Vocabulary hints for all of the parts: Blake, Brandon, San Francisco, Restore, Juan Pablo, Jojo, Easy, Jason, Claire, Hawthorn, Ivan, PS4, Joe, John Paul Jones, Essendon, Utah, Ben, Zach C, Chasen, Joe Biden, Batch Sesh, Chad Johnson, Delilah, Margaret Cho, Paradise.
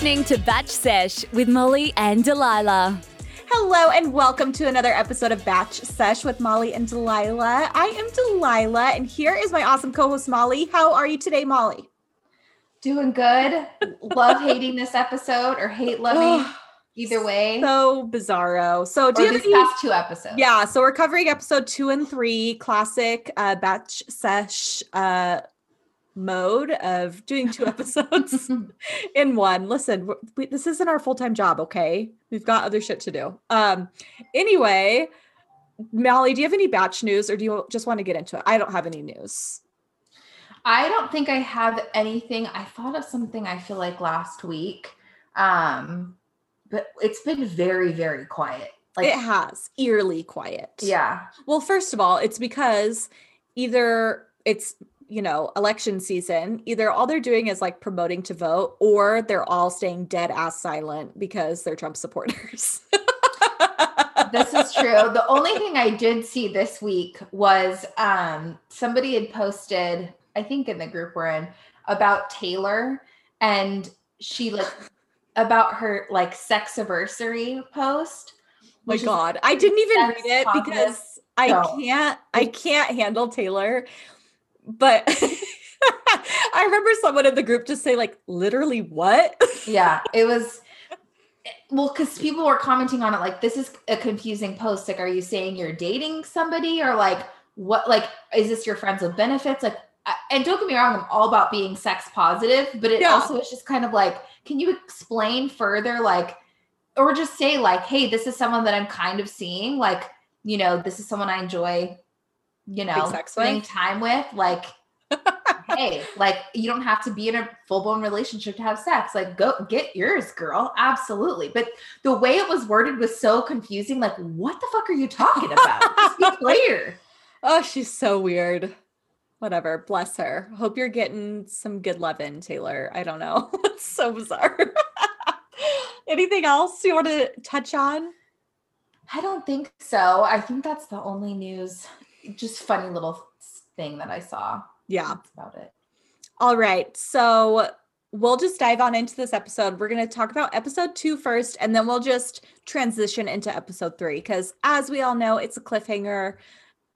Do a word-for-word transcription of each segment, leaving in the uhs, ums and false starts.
listening to Batch Sesh with Molly and Delilah. Hello and welcome to another episode of Batch Sesh with Molly and Delilah. I am Delilah and here is my awesome co-host Molly. How are you today, Molly? Doing good. Love hating this episode or hate loving. Either way. So bizarro. So do you have these past two episodes? Yeah. So we're covering episode two and three, classic uh, Batch Sesh uh, mode of doing two episodes in one. Listen, we, this isn't our full-time job, okay? We've got other shit to do. Um, anyway, Molly, do you have any Batch news or do you just want to get into it? I don't have any news. I don't think I have anything. I thought of something I feel like last week. Um, But it's been very, very quiet. Like, it has. Eerily quiet. Yeah. Well, first of all, it's because either it's, you know, election season. Either all they're doing is like promoting to vote or they're all staying dead ass silent because they're Trump supporters. This is true. The only thing I did see this week was um, somebody had posted, I think in the group we're in, about Taylor and she like... about her like sexiversary post. My God, I didn't even read it because I can't, I can't handle Taylor. But I remember someone in the group just say like, literally what? Yeah, it was, well, cause people were commenting on it. Like, this is a confusing post. Like, are you saying you're dating somebody or like, what, like, is this your friends with benefits? Like, and don't get me wrong, I'm all about being sex positive, but it yeah. also is just kind of like, can you explain further? Like, or just say like, hey, this is someone that I'm kind of seeing. Like, you know, this is someone I enjoy, you know, spending time with. Like, hey, like you don't have to be in a full blown relationship to have sex. Like, go get yours, girl. Absolutely. But the way it was worded was so confusing. Like, what the fuck are you talking about? Just be clear. Oh, she's so weird. Whatever. Bless her. Hope you're getting some good love in, Taylor. I don't know. It's so bizarre. Anything else you want to touch on? I don't think so. I think that's the only news, just funny little thing that I saw. Yeah. That's about it. All right. So we'll just dive on into this episode. We're going to talk about episode two first, and then we'll just transition into episode three. Because as we all know, it's a cliffhanger.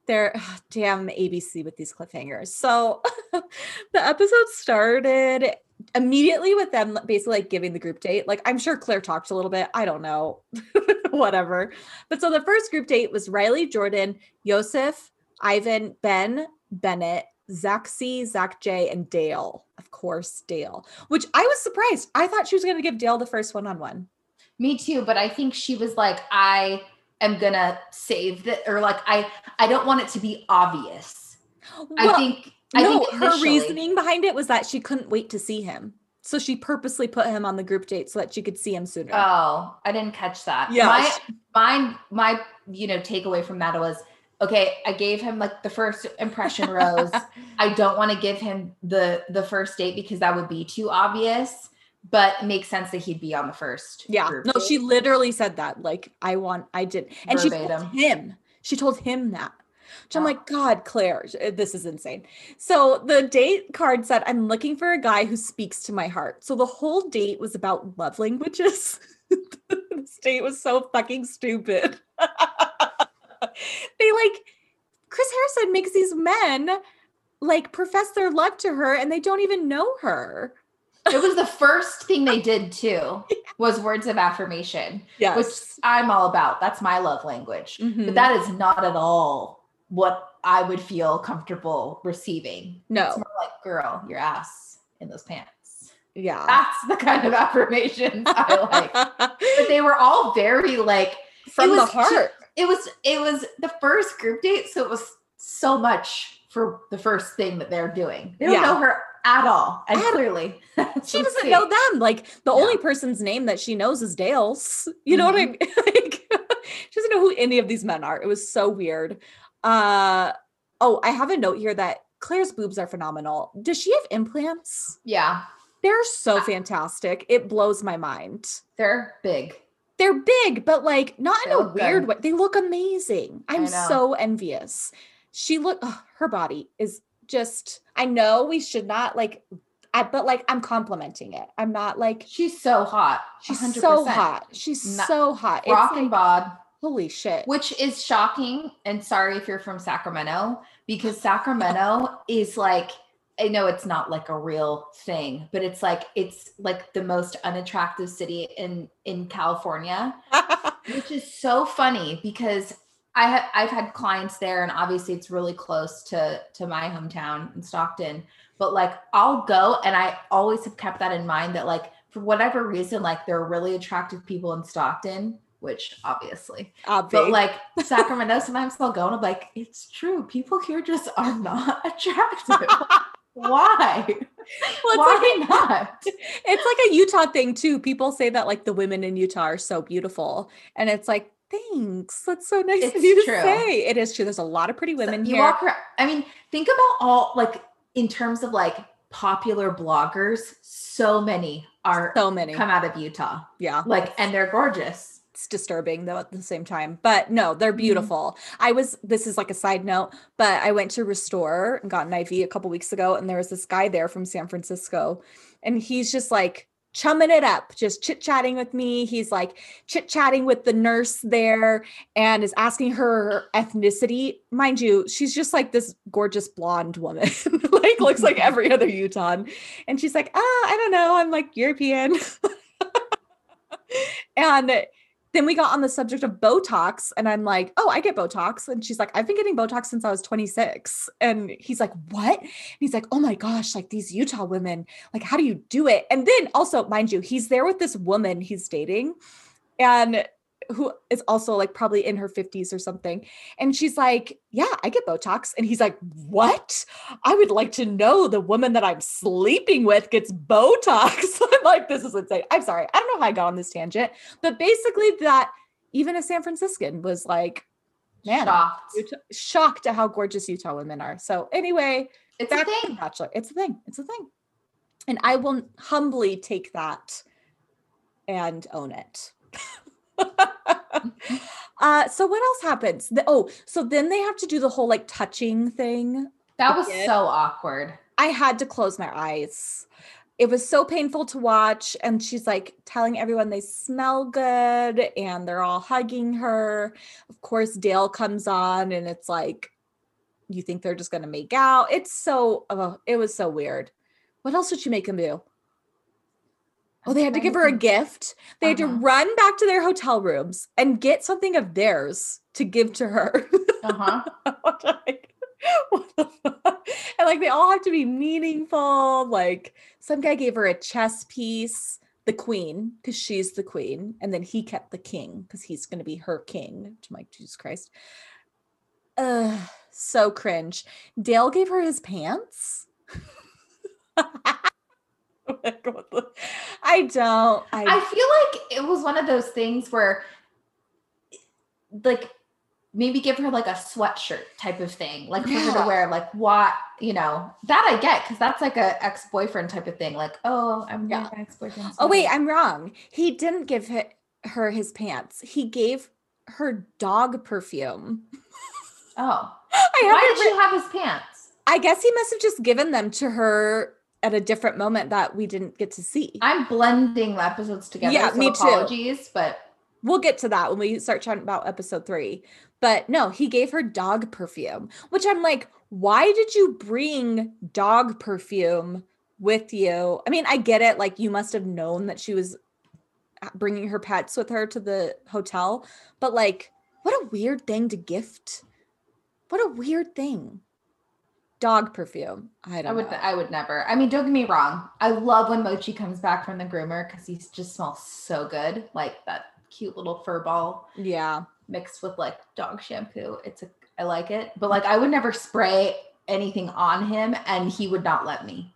They're oh, damn A B C with these cliffhangers. So the episode started immediately with them basically like giving the group date. Like I'm sure Claire talked a little bit. I don't know, whatever. But so the first group date was Riley, Jordan, Yosef, Ivan, Ben, Bennett, Zach C, Zach J, and Dale. Of course, Dale, which I was surprised. I thought she was going to give Dale the first one-on-one. Me too. But I think she was like, I... I'm going to save that, or like, I, I don't want it to be obvious. Well, I think, I no, think her reasoning behind it was that she couldn't wait to see him. So she purposely put him on the group date so that she could see him sooner. Oh, I didn't catch that. Yeah. My, my, my, you know, takeaway from that was, okay, I gave him like the first impression rose. I don't want to give him the, the first date because that would be too obvious. But it makes sense that he'd be on the first. Yeah. No, date. She literally said that. Like, I want, I did. And verbatim. She told him. She told him that. Which wow. I'm like, God, Claire, this is insane. So the date card said, I'm looking for a guy who speaks to my heart. So the whole date was about love languages. This date was so fucking stupid. They like, Chris Harrison makes these men like profess their love to her and they don't even know her. It was the first thing they did too, was words of affirmation, yes. which I'm all about. That's my love language, mm-hmm. but that is not at all what I would feel comfortable receiving. No. It's more like, girl, your ass in those pants. Yeah. That's the kind of affirmations I like. But they were all very like. From was, the heart. It was, it was the first group date. So it was so much for the first thing that they're doing. They don't yeah. know her at all. And at clearly she doesn't know them. Like the yeah. only person's name that she knows is Dale's. You know mm-hmm. what I mean? Like, she doesn't know who any of these men are. It was so weird. Uh, oh, I have a note here that Claire's boobs are phenomenal. Does she have implants? Yeah. They're so fantastic. It blows my mind. They're big. They're big, but like not they in a weird good. way. They look amazing. I'm so envious. She look, oh, her body is just, I know we should not like I, but like, I'm complimenting it. I'm not like, she's so hot. She's one hundred percent. So hot. She's not, so hot. Rockin' like, bod. Holy shit. Which is shocking. And sorry if you're from Sacramento, because Sacramento is like, I know it's not like a real thing, but it's like, it's like the most unattractive city in, in California, which is so funny because I have, I've had clients there, and obviously it's really close to, to my hometown in Stockton, but like, I'll go. And I always have kept that in mind that like, for whatever reason, like there are really attractive people in Stockton, which obviously, Obvi. But like Sacramento, sometimes I'll go and I'm like, it's true. People here just are not attractive. Why? Well, why like, not? It's like a Utah thing too. People say that like the women in Utah are so beautiful, and it's like, thanks. That's so nice it's of you true. To say. It is true. There's a lot of pretty women so you here. Walk around, I mean, think about all like in terms of like popular bloggers. So many are so many come out of Utah. Yeah, like and they're gorgeous. It's disturbing though at the same time, but no, they're beautiful. Mm-hmm. I was, this is like a side note, but I went to Restore and got an I V a couple weeks ago, and there was this guy there from San Francisco, and he's just like chumming it up, just chit-chatting with me. He's like chit-chatting with the nurse there and is asking her ethnicity. Mind you, she's just like this gorgeous blonde woman, like looks like every other Utahn. And she's like, ah, oh, I don't know. I'm like European. And then we got on the subject of Botox, and I'm like, oh, I get Botox. And she's like, I've been getting Botox since I was twenty-six. And he's like, what? And he's like, oh my gosh, like these Utah women, like, how do you do it? And then also, mind you, he's there with this woman he's dating and who is also like probably in her fifties or something. And she's like, yeah, I get Botox. And he's like, what? I would like to know the woman that I'm sleeping with gets Botox. I'm like, this is insane. I'm sorry. I don't know how I got on this tangent, but basically that even a San Franciscan was like, man, shocked, Utah, shocked at how gorgeous Utah women are. So anyway, it's a thing. Bachelor. It's a thing. It's a thing. And I will humbly take that and own it. uh so what else happens the, oh so then they have to do the whole like touching thing that was again. So awkward. I had to close my eyes. It was so painful to watch, and she's like telling everyone they smell good and they're all hugging her. Of course Dale comes on and it's like you think they're just gonna make out. It's so oh, it was so weird. What else did you make them do? Oh, they had to give her a gift. They had uh-huh. to run back to their hotel rooms and get something of theirs to give to her. Uh-huh. like, what the fuck? And like, they all have to be meaningful. Like some guy gave her a chess piece, the queen, because she's the queen. And then he kept the king because he's going to be her king. I'm like, Jesus Christ. Uh, so cringe. Dale gave her his pants. Like, what the, I don't I, I feel like it was one of those things where like maybe give her like a sweatshirt type of thing, like yeah. for her to wear, like what, you know, that I get because that's like a ex-boyfriend type of thing, like oh I'm yeah. my ex-boyfriend. Oh wait, I'm wrong. He didn't give her his pants. He gave her dog perfume. Oh, I why did re- you have his pants? I guess he must have just given them to her at a different moment that we didn't get to see. I'm blending the episodes together. Yeah, so me apologies, too. Apologies, but we'll get to that when we start chatting about episode three. But no, he gave her dog perfume, which I'm like, why did you bring dog perfume with you? I mean, I get it. Like you must have known that she was bringing her pets with her to the hotel, but like, what a weird thing to gift. What a weird thing. Dog perfume. I don't I would, know. I would never. I mean, don't get me wrong. I love when Mochi comes back from the groomer because he just smells so good. Like that cute little fur ball. Yeah. Mixed with like dog shampoo. It's a, I like it. But like, I would never spray anything on him and he would not let me.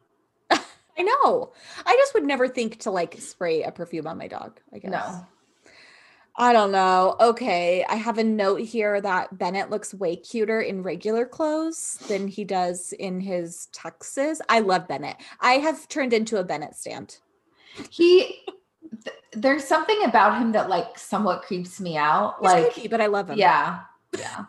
I know. I just would never think to like spray a perfume on my dog, I guess. No. I don't know. Okay. I have a note here that Bennett looks way cuter in regular clothes than he does in his tuxes. I love Bennett. I have turned into a Bennett stand. He, th- there's something about him that like somewhat creeps me out. He's like, creepy, but I love him. Yeah. Yeah.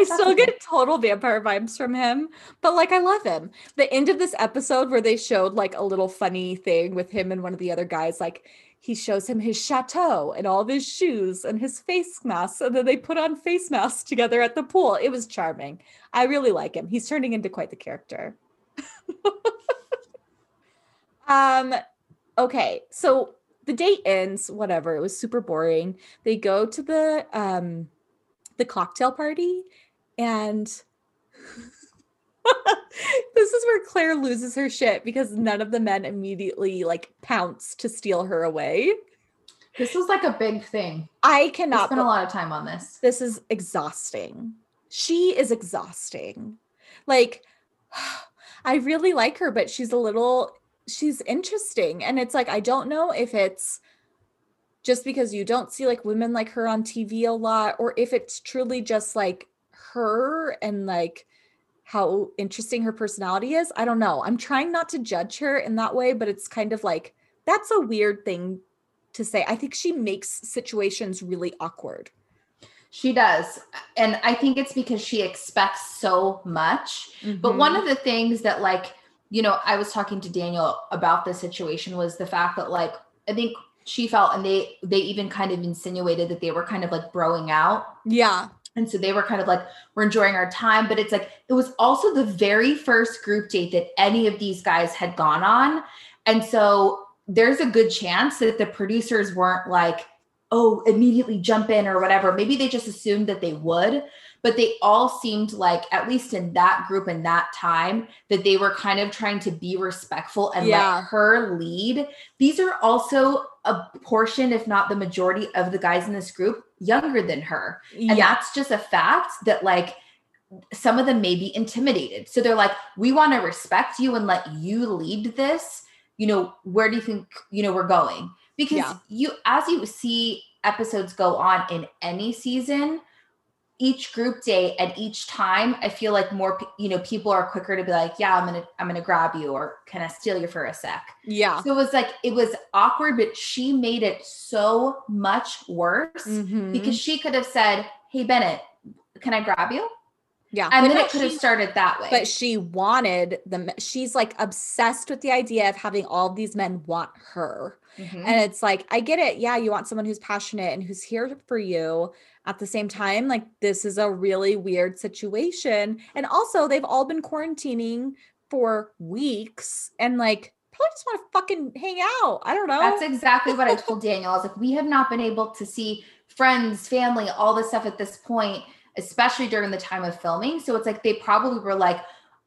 I still get total vampire vibes from him, but like, I love him. The end of this episode where they showed like a little funny thing with him and one of the other guys, like he shows him his chateau and all of his shoes and his face masks. And then they put on face masks together at the pool. It was charming. I really like him. He's turning into quite the character. um, okay. So the date ends, whatever. It was super boring. They go to the, um, the cocktail party. And this is where Claire loses her shit because none of the men immediately like pounce to steal her away. This was like a big thing. I cannot I spend a lot of time on this. This is exhausting. She is exhausting. Like, I really like her, but she's a little, she's interesting. And it's like, I don't know if it's just because you don't see like women like her on T V a lot, or if it's truly just like her and like how interesting her personality is. I don't know. I'm trying not to judge her in that way, but it's kind of like, that's a weird thing to say. I think she makes situations really awkward. She does. And I think it's because she expects so much. Mm-hmm. But one of the things that like, you know, I was talking to Daniel about this situation was the fact that like, I think she felt, and they, they even kind of insinuated that they were kind of like broing out. Yeah. And so they were kind of like, we're enjoying our time, but it's like, it was also the very first group date that any of these guys had gone on. And so there's a good chance that the producers weren't like, oh, immediately jump in or whatever. Maybe they just assumed that they would, but they all seemed like, at least in that group in that time, that they were kind of trying to be respectful and yeah. let her lead. These are also a portion, if not the majority of the guys in this group, younger than her. And yeah. that's just a fact that like, some of them may be intimidated. So they're like, we want to respect you and let you lead this. You know, where do you think, you know, we're going? Because yeah. you, as you see episodes go on in any season, each group date at each time, I feel like more, you know, people are quicker to be like, yeah, I'm going to, I'm going to grab you, or can I steal you for a sec? Yeah. So it was like, it was awkward, but she made it so much worse mm-hmm. because she could have said, hey, Bennett, can I grab you? Yeah. And but then it could have started that way. But she wanted them. She's like obsessed with the idea of having all of these men want her. Mm-hmm. And it's like, I get it. Yeah. You want someone who's passionate and who's here for you. At the same time, like, this is a really weird situation. And also they've all been quarantining for weeks and like, probably just want to fucking hang out. I don't know. That's exactly what I told Daniel. I was like, we have not been able to see friends, family, all this stuff at this point, especially during the time of filming. So it's like, they probably were like,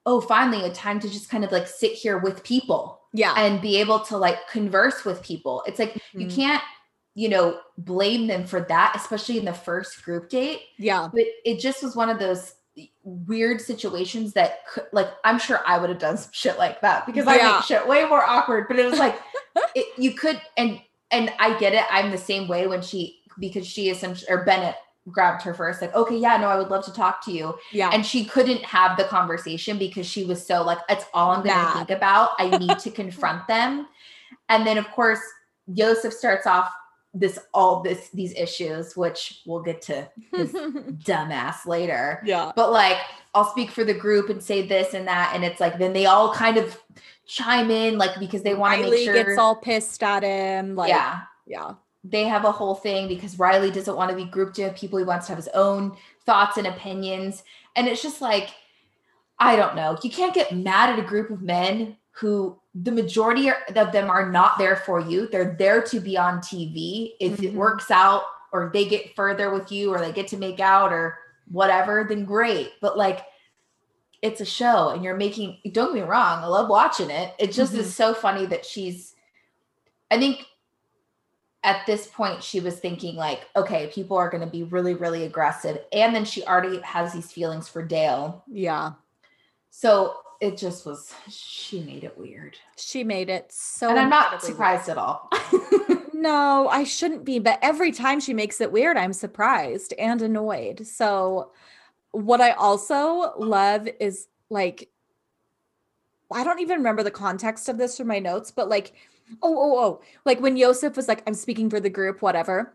oh, finally a time to just kind of like sit here with people. Yeah. And be able to like converse with people. It's like, mm-hmm. you can't, you know, blame them for that, especially in the first group date. Yeah. But it just was one of those weird situations that could, like, I'm sure I would have done some shit like that because yeah. I make shit way more awkward, but it was like, it, you could, and, and I get it. I'm the same way when she, because she is some, or Bennett grabbed her first, like, okay, yeah, no, I would love to talk to you. Yeah. And she couldn't have the conversation because she was so like, that's all I'm going to think about. I need to confront them. And then of course, Yosef starts off this, all this, these issues, which we'll get to this dumbass later. Yeah. But like, I'll speak for the group and say this and that. And it's like, then they all kind of chime in, like, because they want to make sure. Riley gets all pissed at him. Like, yeah. Yeah. They have a whole thing because Riley doesn't want to be grouped with people. He wants to have his own thoughts and opinions. And it's just like, I don't know. You can't get mad at a group of men who the majority of them are not there for you. They're there to be on T V. If mm-hmm. it works out or they get further with you or they get to make out or whatever, then great. But like, it's a show and you're making, don't get me wrong, I love watching it. It just mm-hmm. is so funny that she's, I think at this point she was thinking like, okay, people are going to be really, really aggressive. And then she already has these feelings for Dale. Yeah. So it just was, she made it weird. She made it so. And I'm not surprised weird. At all. No, I shouldn't be. But every time she makes it weird, I'm surprised and annoyed. So what I also love is like, I don't even remember the context of this from my notes, but like, oh, oh, oh, like when Yosef was like, I'm speaking for the group, whatever.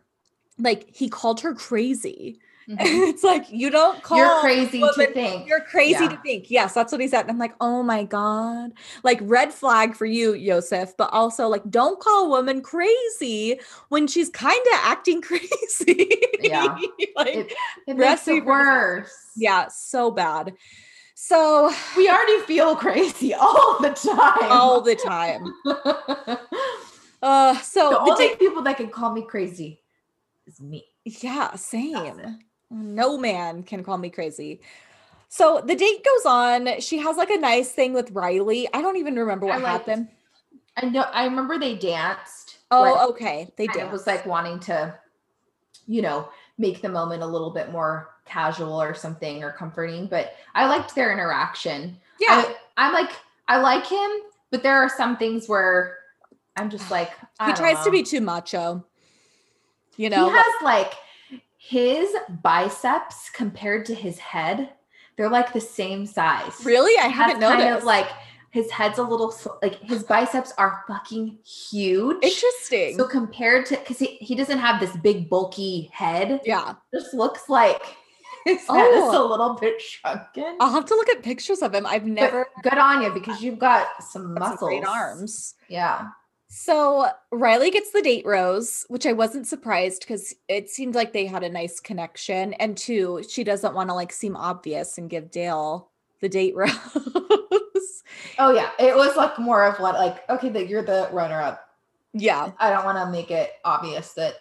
Like he called her crazy. Mm-hmm. And it's like, you don't call. You're crazy woman, to think. You're crazy yeah. to think. Yes, that's what he said. And I'm like, oh my God. Like, red flag for you, Yosef. But also, like, don't call a woman crazy when she's kind of acting crazy. Yeah. Like, it, it makes it worse. Yeah, so bad. So we already feel crazy all the time. All the time. uh, so the, the only day- people that can call me crazy is me. Yeah, same. No man can call me crazy. So the date goes on. She has like a nice thing with Riley. I don't even remember what I liked, happened. I know. I remember they danced. Oh, okay. They did. It was like wanting to, you know, make the moment a little bit more casual or something, or comforting, but I liked their interaction. Yeah. I, I'm like, I like him, but there are some things where I'm just like, I he don't tries know. to be too macho, you know, he has like his biceps compared to his head. They're like the same size. Really? I haven't noticed. Kind of like his head's a little, like his biceps are fucking huge. Interesting. So compared to, cause he, he doesn't have this big bulky head. Yeah. Just looks like, his head oh. is a little bit shrunken. I'll have to look at pictures of him. I've never. But good on you, because you've got some muscles. Some great arms. Yeah. So Riley gets the date rose, which I wasn't surprised because it seemed like they had a nice connection. And two, she doesn't want to like seem obvious and give Dale the date rose. Oh yeah. It was like more of what, like, okay, that you're the runner up. Yeah. I don't want to make it obvious that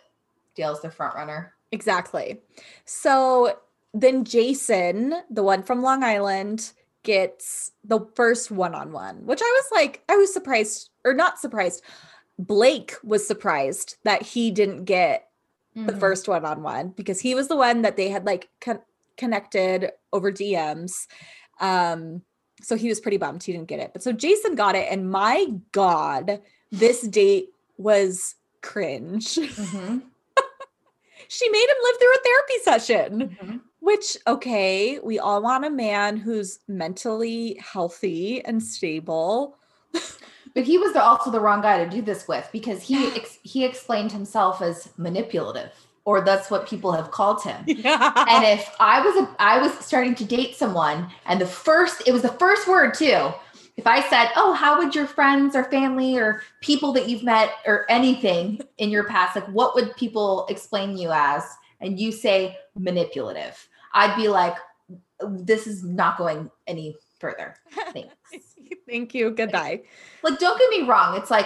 Dale's the front runner. Exactly. So then Jason, the one from Long Island, gets the first one-on-one, which I was like, I was surprised, or not surprised. Blake was surprised that he didn't get mm-hmm. the first one-on-one, because he was the one that they had like con- connected over D Ms. Um, so he was pretty bummed he didn't get it. But so Jason got it, and my God, this date was cringe. Mm-hmm. She made him live through a therapy session. Mm-hmm. Which, okay, we all want a man who's mentally healthy and stable. But he was also the wrong guy to do this with, because he ex- he explained himself as manipulative, or that's what people have called him. Yeah. And if I was a, I was starting to date someone, and the first, it was the first word too. If I said, oh, how would your friends or family or people that you've met or anything in your past, like what would people explain you as? And you say manipulative. I'd be like, this is not going any further. Thanks. Thank you. Goodbye. Like, like, don't get me wrong. It's like,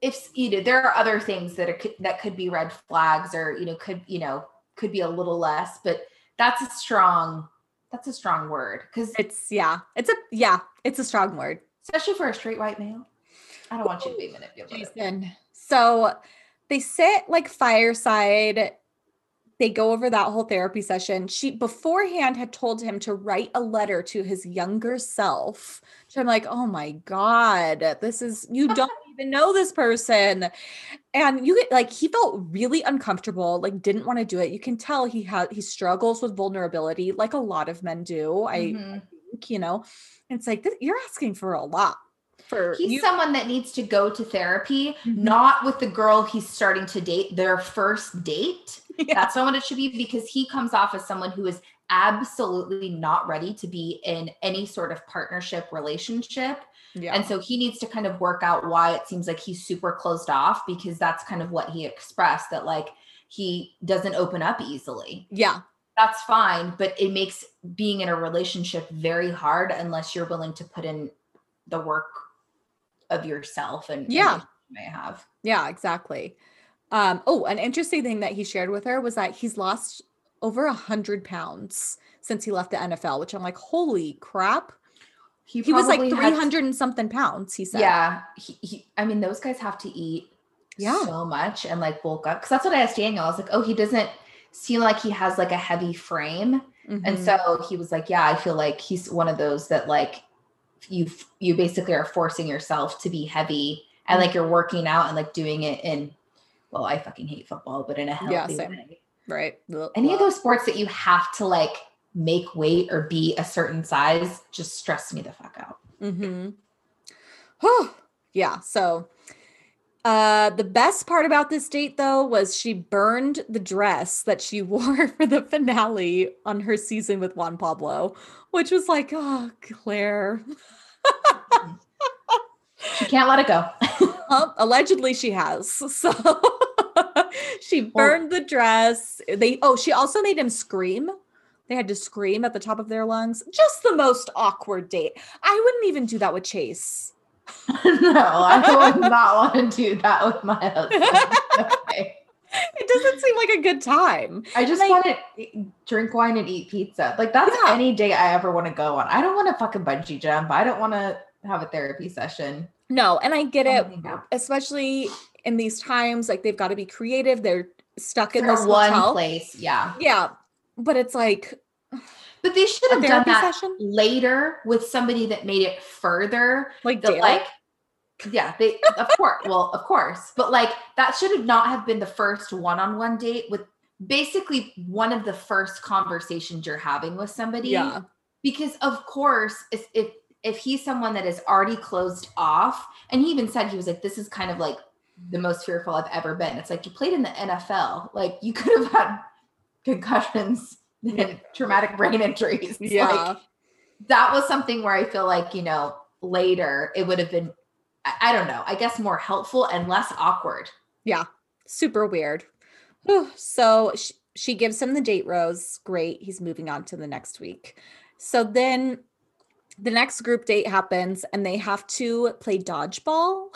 if you know, there are other things that are, that could be red flags, or, you know, could, you know, could be a little less, but that's a strong, that's a strong word. Cause it's, yeah, it's a, yeah, it's a strong word. Especially for a straight white male. I don't Ooh, want you to be manipulative. Jason. So they sit like fireside. They go over that whole therapy session. She beforehand had told him to write a letter to his younger self. So I'm like, oh my God, this is, you don't even know this person. And you get like, he felt really uncomfortable, like didn't want to do it. You can tell he had, he struggles with vulnerability, like a lot of men do. Mm-hmm. I, I think, you know, and it's like, this, you're asking for a lot. For he's you. Someone that needs to go to therapy, mm-hmm. not with the girl he's starting to date, their first date. Yeah. That's not what it should be, because he comes off as someone who is absolutely not ready to be in any sort of partnership relationship. Yeah. And so he needs to kind of work out why it seems like he's super closed off, because that's kind of what he expressed, that like he doesn't open up easily. Yeah. That's fine. But it makes being in a relationship very hard unless you're willing to put in the work of yourself and yeah, and you may have. Yeah, exactly. Um, oh, an interesting thing that he shared with her was that he's lost over a hundred pounds since he left the N F L, which I'm like, holy crap. He, he was like three hundred had, and something pounds. He said, yeah, he, he, I mean, those guys have to eat yeah. so much and like bulk up. Cause that's what I asked Daniel. I was like, oh, he doesn't seem like he has like a heavy frame. Mm-hmm. And so he was like, yeah, I feel like he's one of those that like you, you basically are forcing yourself to be heavy and mm-hmm. like you're working out and like doing it in, well, I fucking hate football, but in a healthy yeah, way. Right. Any of those sports that you have to like make weight or be a certain size just stress me the fuck out. Mm-hmm. Yeah. So Uh, the best part about this date, though, was she burned the dress that she wore for the finale on her season with Juan Pablo, which was like, oh, Claire. She can't let it go. Well, allegedly she has. So she burned well, the dress. They Oh, she also made him scream. They had to scream at the top of their lungs. Just the most awkward date. I wouldn't even do that with Chase. No, I would not want to do that with my husband. Okay. It doesn't seem like a good time. I just like, want to drink wine and eat pizza. Like, that's yeah. any date I ever want to go on. I don't want to fucking bungee jump. I don't want to have a therapy session. No, and I get it, especially in these times, like, they've got to be creative. They're stuck in this one hotel. place. Yeah. Yeah. But it's like, but they should have done that session? later with somebody that made it further. Like, the, like, yeah, they, of course. Well, of course, but like, that should have not have been the first one-on-one date with basically one of the first conversations you're having with somebody. Yeah. Because of course, if, if, if he's someone that is already closed off, and he even said, he was like, this is kind of like the most fearful I've ever been. It's like, you played in the N F L. Like, you could have had concussions and traumatic brain injuries. Yeah. Like, that was something where I feel like, you know, later it would have been, I don't know, I guess more helpful and less awkward. Yeah. Super weird. Whew. So she, she gives him the date rose. Great. He's moving on to the next week. So then the next group date happens and they have to play dodgeball.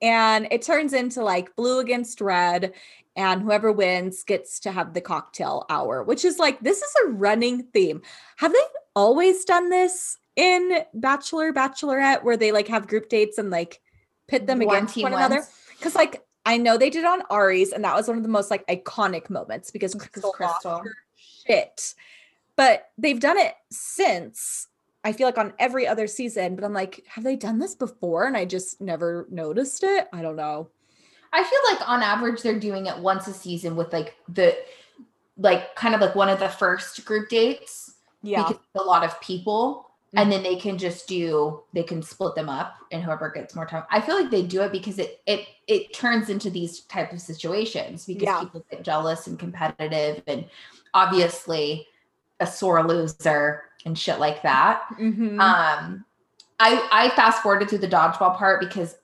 And it turns into like blue against red. And whoever wins gets to have the cocktail hour, which is like, this is a running theme. Have they always done this in Bachelor, Bachelorette, where they like have group dates and like pit them one against one wins. another? Because like, I know they did on Ari's, and that was one of the most like iconic moments because Crystal, Crystal. lost her shit. But they've done it since, I feel like, on every other season. But I'm like, have they done this before? And I just never noticed it. I don't know. I feel like on average, they're doing it once a season with like the, like kind of like one of the first group dates. Yeah. Because it's a lot of people, mm-hmm. and then they can just do, they can split them up and whoever gets more time. I feel like they do it because it, it, it turns into these type of situations because yeah. people get jealous and competitive and obviously a sore loser and shit like that. Mm-hmm. Um, I, I fast forwarded through the dodgeball part because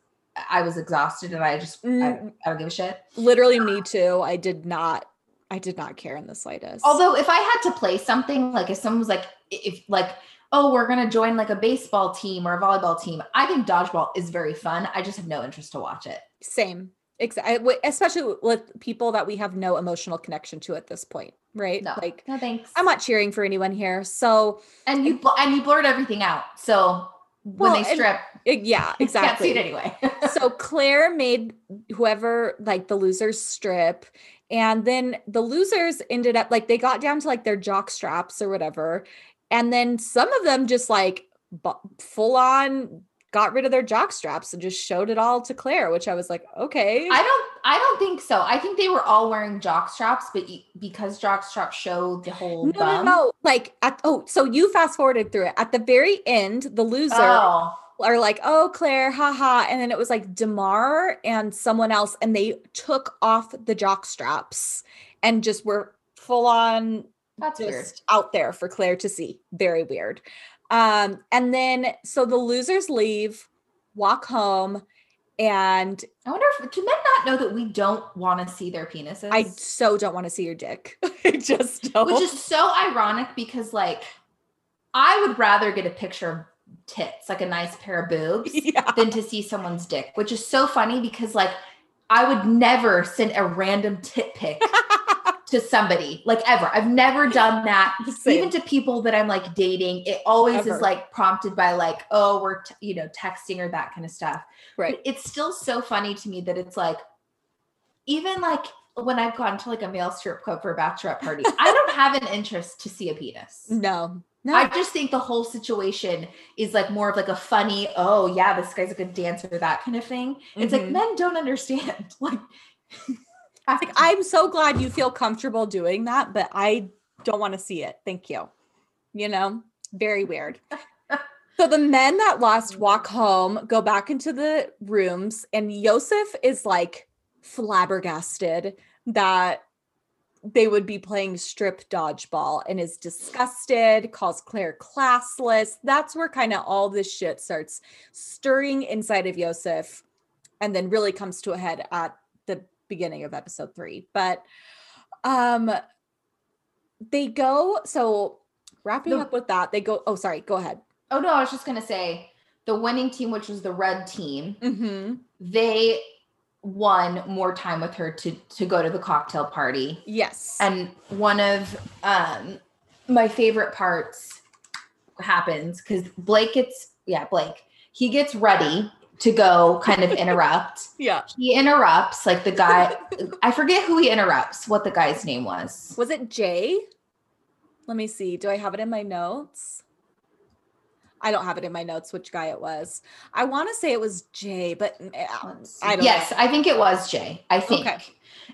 I was exhausted and I just, mm. I, I don't give a shit. Literally me too. I did not, I did not care in the slightest. Although if I had to play something, like if someone was like, if like, oh, we're going to join like a baseball team or a volleyball team. I think dodgeball is very fun. I just have no interest to watch it. Same. Exactly. Especially with people that we have no emotional connection to at this point. Right. No, like, no thanks. I'm not cheering for anyone here. So, and you, bl- and you blurred everything out. So when well, they strip. It, yeah, exactly. Can't see it anyway. So Claire made whoever, like the losers strip. And then the losers ended up, like they got down to like their jock straps or whatever. And then some of them just like bu- full on got rid of their jock straps and just showed it all to Claire, which I was like, okay. I don't, I don't think so. I think they were all wearing jock straps, but you, because jock straps show the whole no, bum. No, no, like, at, oh, so you fast forwarded through it. At the very end, the loser oh. are like, oh, Claire, haha. And then it was like DeMar and someone else. And they took off the jock straps and just were full on That's just weird. out there for Claire to see. Very weird. Um, and then, so the losers leave, walk home, and I wonder if, do men not know that we don't want to see their penises? I so don't want to see your dick. I just don't. Which is so ironic because like, I would rather get a picture of tits, like a nice pair of boobs yeah. than to see someone's dick, which is so funny because like, I would never send a random tit pic to somebody, like ever. I've never done that. Same. Even to people that I'm like dating, it always ever. is like prompted by like, oh, we're, t- you know, texting or that kind of stuff. Right. But it's still so funny to me that it's like, even like when I've gone to like a male strip club for a bachelorette party, I don't have an interest to see a penis. No, no. I just think the whole situation is like more of like a funny, oh yeah, this guy's a good dancer, that kind of thing. Mm-hmm. It's like, men don't understand. Like, Like, I'm so glad you feel comfortable doing that, but I don't want to see it. Thank you. You know, very weird. So the men that lost walk home, go back into the rooms, and Yosef is like flabbergasted that they would be playing strip dodgeball and is disgusted, calls Claire classless. That's where kind of all this shit starts stirring inside of Yosef and then really comes to a head at the beginning of episode three. But um, they go, so wrapping no. up with that, they go, oh, sorry, go ahead. Oh, no, I was just going to say the winning team, which was the red team, mm-hmm. they won more time with her to, to go to the cocktail party. Yes. And one of um, my favorite parts happens because Blake gets, yeah, Blake, he gets ready to go kind of interrupt. Yeah. He interrupts like the guy, I forget who he interrupts, what the guy's name was. Was it Jay? Let me see. Do I have it in my notes? I don't have it in my notes which guy it was. I want to say it was Jay, but I don't yes, know. I think it was Jay. I think. Okay.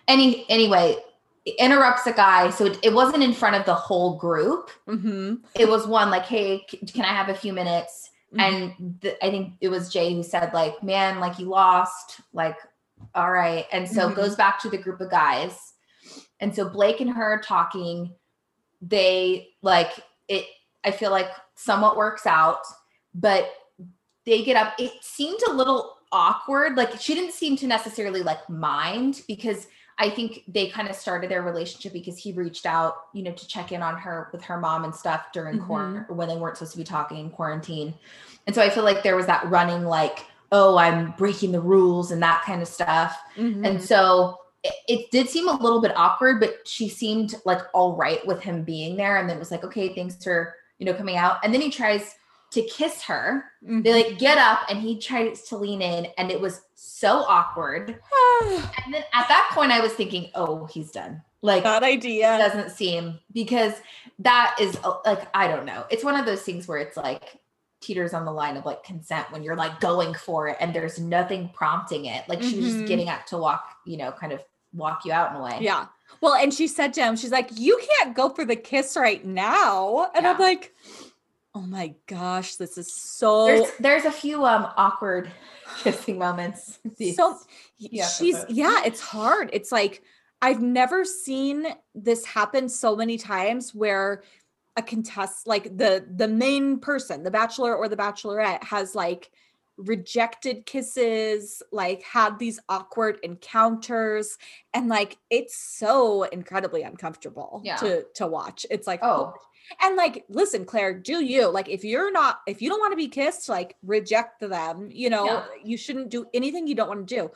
Any anyway, it interrupts a guy, so it, it wasn't in front of the whole group. Mm-hmm. It was one like, "Hey, can I have a few minutes?" Mm-hmm. And the, I think it was Jay who said, "Like, man, like you lost. Like, all right." And so mm-hmm. goes back to the group of guys, and so Blake and her talking. They like it. I feel like. Somewhat works out, but they get up. It seemed a little awkward. Like she didn't seem to necessarily like mind because I think they kind of started their relationship because he reached out, you know, to check in on her with her mom and stuff during mm-hmm. quarantine when they weren't supposed to be talking in quarantine. And so I feel like there was that running, like, oh, I'm breaking the rules and that kind of stuff. Mm-hmm. And so it, it did seem a little bit awkward, but she seemed like all right with him being there. And then it was like, okay, thanks for, you know, coming out. And then he tries to kiss her. Mm-hmm. They like get up and he tries to lean in and it was so awkward. And then at that point I was thinking, oh, he's done. Like that idea doesn't seem because that is like, I don't know. It's one of those things where it's like teeters on the line of like consent when you're like going for it and there's nothing prompting it. Like mm-hmm. she was just getting up to walk, you know, kind of walk you out in a way. Yeah. Well, and she said to him, she's like, you can't go for the kiss right now. And yeah. I'm like, oh my gosh, this is so. There's, there's a few um awkward kissing moments. So yeah, she's, episodes. yeah, it's hard. It's like, I've never seen this happen so many times where a contest, like the, the main person, the bachelor or the bachelorette has like rejected kisses, like had these awkward encounters, and like it's so incredibly uncomfortable yeah. to to watch. It's like oh, and like listen, Claire, do you like if you're not if you don't want to be kissed, like reject them. You know, yeah. you shouldn't do anything you don't want to do.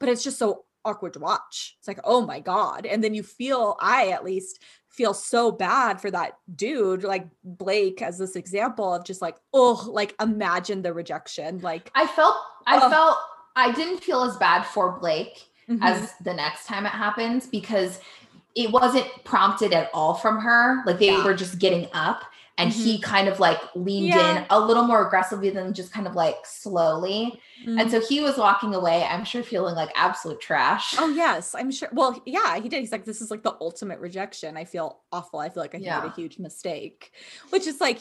But it's just so awkward to watch. It's like oh my god, and then you feel I at least feel so bad for that dude, like Blake as this example of just like, oh, like imagine the rejection. Like I felt, I ugh. felt, I didn't feel as bad for Blake mm-hmm. as the next time it happens because it wasn't prompted at all from her. Like they yeah. were just getting up and mm-hmm. he kind of like leaned yeah. in a little more aggressively than just kind of like slowly. Mm-hmm. And so he was walking away, I'm sure feeling like absolute trash. Oh yes, I'm sure. Well, yeah, he did. He's like, this is like the ultimate rejection. I feel awful. I feel like I yeah. made a huge mistake, which is like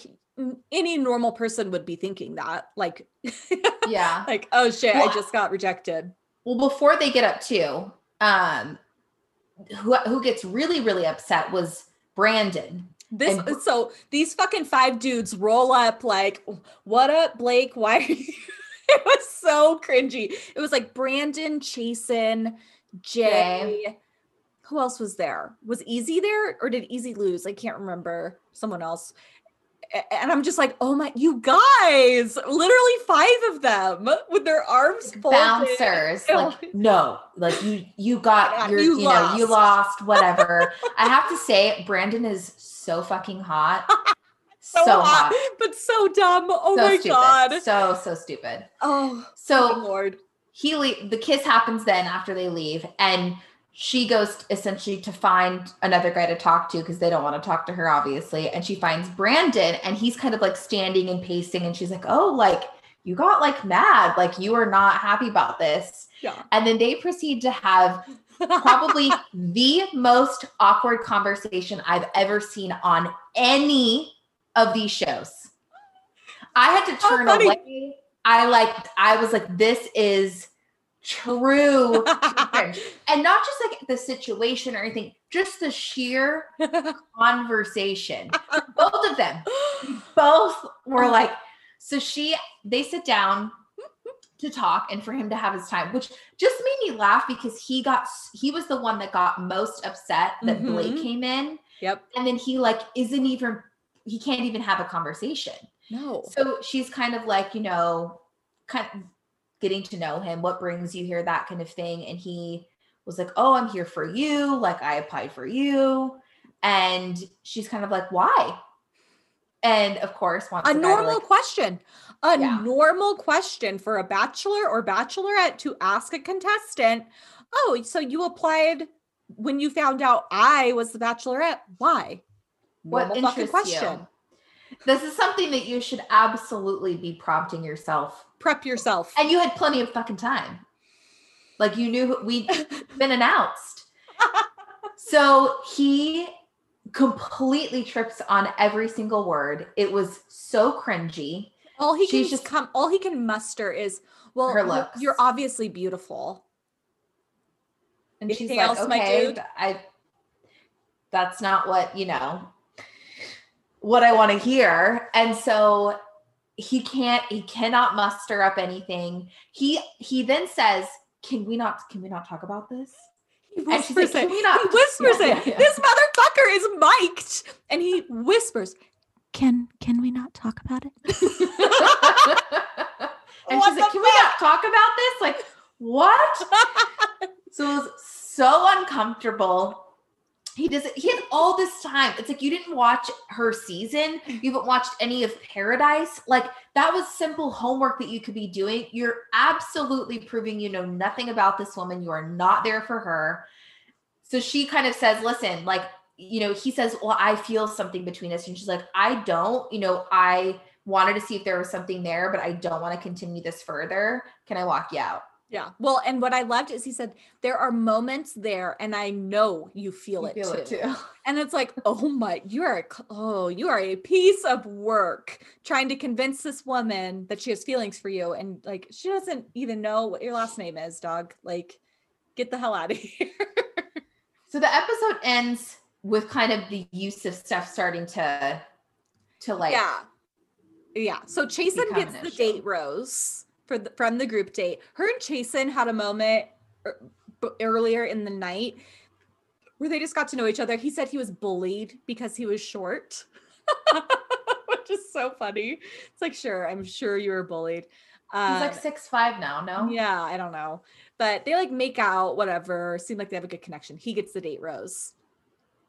any normal person would be thinking that like, yeah, like, oh shit, well, I just got rejected. Well, before they get up too, um, who, who gets really, really upset was Brandon. This and, so these fucking five dudes roll up like, what up, Blake? Why are you? It was so cringy. It was like Brandon, Chasen, Jay. Jay. Who else was there? Was Easy there or did Easy lose? I can't remember. Someone else. And I'm just like, oh my, you guys, literally five of them with their arms folded. Bouncers, like, no, like you, you got, your, you, you know, you lost, whatever. I have to say, Brandon is so fucking hot. so so hot, hot, but so dumb. Oh so my stupid. God. So, so stupid. Oh, so oh Lord. He, le- the kiss happens then after they leave and she goes essentially to find another guy to talk to because they don't want to talk to her, obviously. And she finds Brandon and he's kind of like standing and pacing. And she's like, oh, like you got like mad, like you are not happy about this. Yeah. And then they proceed to have probably the most awkward conversation I've ever seen on any of these shows. I had to turn oh, away. I like, I was like, this is true. And not just like the situation or anything, just the sheer conversation. Both of them, both were like, so she, they sit down to talk and for him to have his time, which just made me laugh because he got, he was the one that got most upset that mm-hmm. Blake came in. Yep. And then he like, isn't even, he can't even have a conversation. No. So she's kind of like, you know, kind of getting to know him. What brings you here? That kind of thing. And he was like, oh, I'm here for you. Like I applied for you. And she's kind of like, why? And of course, wants a to normal like, question, a yeah. normal question for a bachelor or bachelorette to ask a contestant. Oh, so you applied when you found out I was the bachelorette. Why? What normal interests fucking question. You? This is something that you should absolutely be prompting yourself. Prep yourself. And you had plenty of fucking time. Like you knew we'd been announced. So he completely trips on every single word. It was so cringy. All he She's can just come, all he can muster is, well, her looks. You're obviously beautiful. And anything she's like, else, okay, my dude? I, that's not what, you know. What I want to hear. And so he can't, he cannot muster up anything. He, he then says, can we not, can we not talk about this? He whispers like, it. He whispers yeah, it. Yeah, yeah. This motherfucker is mic'd. And he whispers, can, can we not talk about it? And she's like, fuck? Can we not talk about this? Like what? So it was so uncomfortable. He does. He had all this time. It's like you didn't watch her season. You haven't watched any of Paradise. Like that was simple homework that you could be doing. You're absolutely proving you know nothing about this woman. You are not there for her. So she kind of says, listen, like, you know, he says, well, I feel something between us. And she's like, I don't, you know, I wanted to see if there was something there, but I don't want to continue this further. Can I walk you out? Yeah. Well, and what I loved is he said, there are moments there and I know you feel, you it, feel too. it too. And it's like, oh my, you are, a, oh, you are a piece of work trying to convince this woman that she has feelings for you. And like, she doesn't even know what your last name is, dog. Like, get the hell out of here. So the episode ends with kind of the use of stuff starting to, to like. Yeah. Yeah. So Chasen gets the issue. date rose. For the, from the group date. Her and Chasen had a moment er, b- earlier in the night where they just got to know each other. He said he was bullied because he was short, which is so funny. It's like, sure, I'm sure you were bullied. Um, He's like six five now, no? Yeah, I don't know. But they like make out, whatever, seem like they have a good connection. He gets the date rose.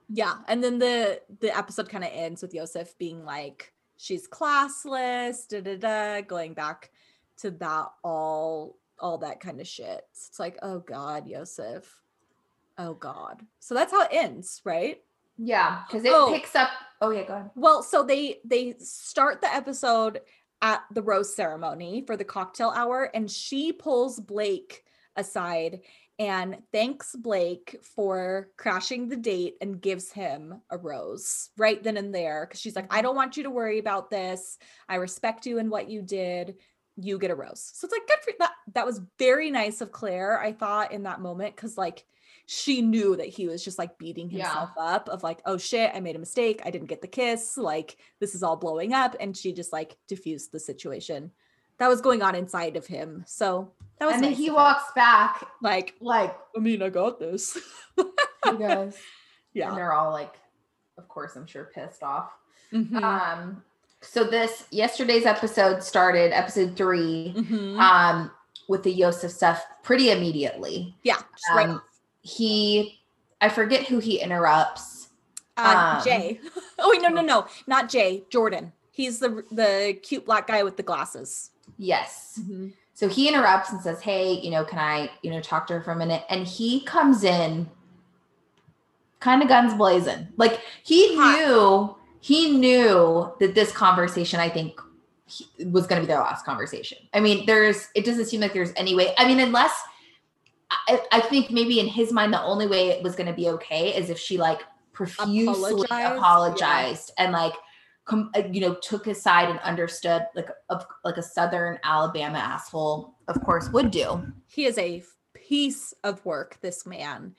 Yeah, and then the, the episode kind of ends with Yosef being like, she's classless, da-da-da, going back to that, all, all that kind of shit. It's like, oh God, Yosef. Oh God. So that's how it ends, right? Yeah. Cause it oh. picks up. Oh yeah. Go ahead. Well, so they, they start the episode at the rose ceremony for the cocktail hour. And she pulls Blake aside and thanks Blake for crashing the date and gives him a rose right then and there. Cause she's like, I don't want you to worry about this. I respect you and what you did. You get a rose. So it's like, good for that. That was very nice of Claire, I thought, in that moment. Cause like she knew that he was just like beating himself yeah. up of like, oh shit, I made a mistake. I didn't get the kiss. Like this is all blowing up. And she just like diffused the situation that was going on inside of him. So that was And nice then he walks her. back. Like, like, I mean, I got this. He goes. Yeah. And they're all like, of course, I'm sure pissed off. Mm-hmm. Um, So this yesterday's episode started episode three mm-hmm. um, with the Yosef stuff pretty immediately. Yeah. Just um, right off. He, I forget who he interrupts. Uh, um, Jay. Oh wait, no, no, no. Not Jay. Jordan. He's the, the cute black guy with the glasses. Yes. Mm-hmm. So he interrupts and says, hey, you know, can I, you know, talk to her for a minute? And he comes in kind of guns blazing. Like he Hot. knew He knew that this conversation, I think, he, was going to be their last conversation. I mean, there's, it doesn't seem like there's any way. I mean, unless, I, I think maybe in his mind, the only way it was going to be okay is if she like profusely apologized, apologized yeah. and like com- you know, took his side and understood like a, like a Southern Alabama asshole, of course, would do. He is a piece of work, this man.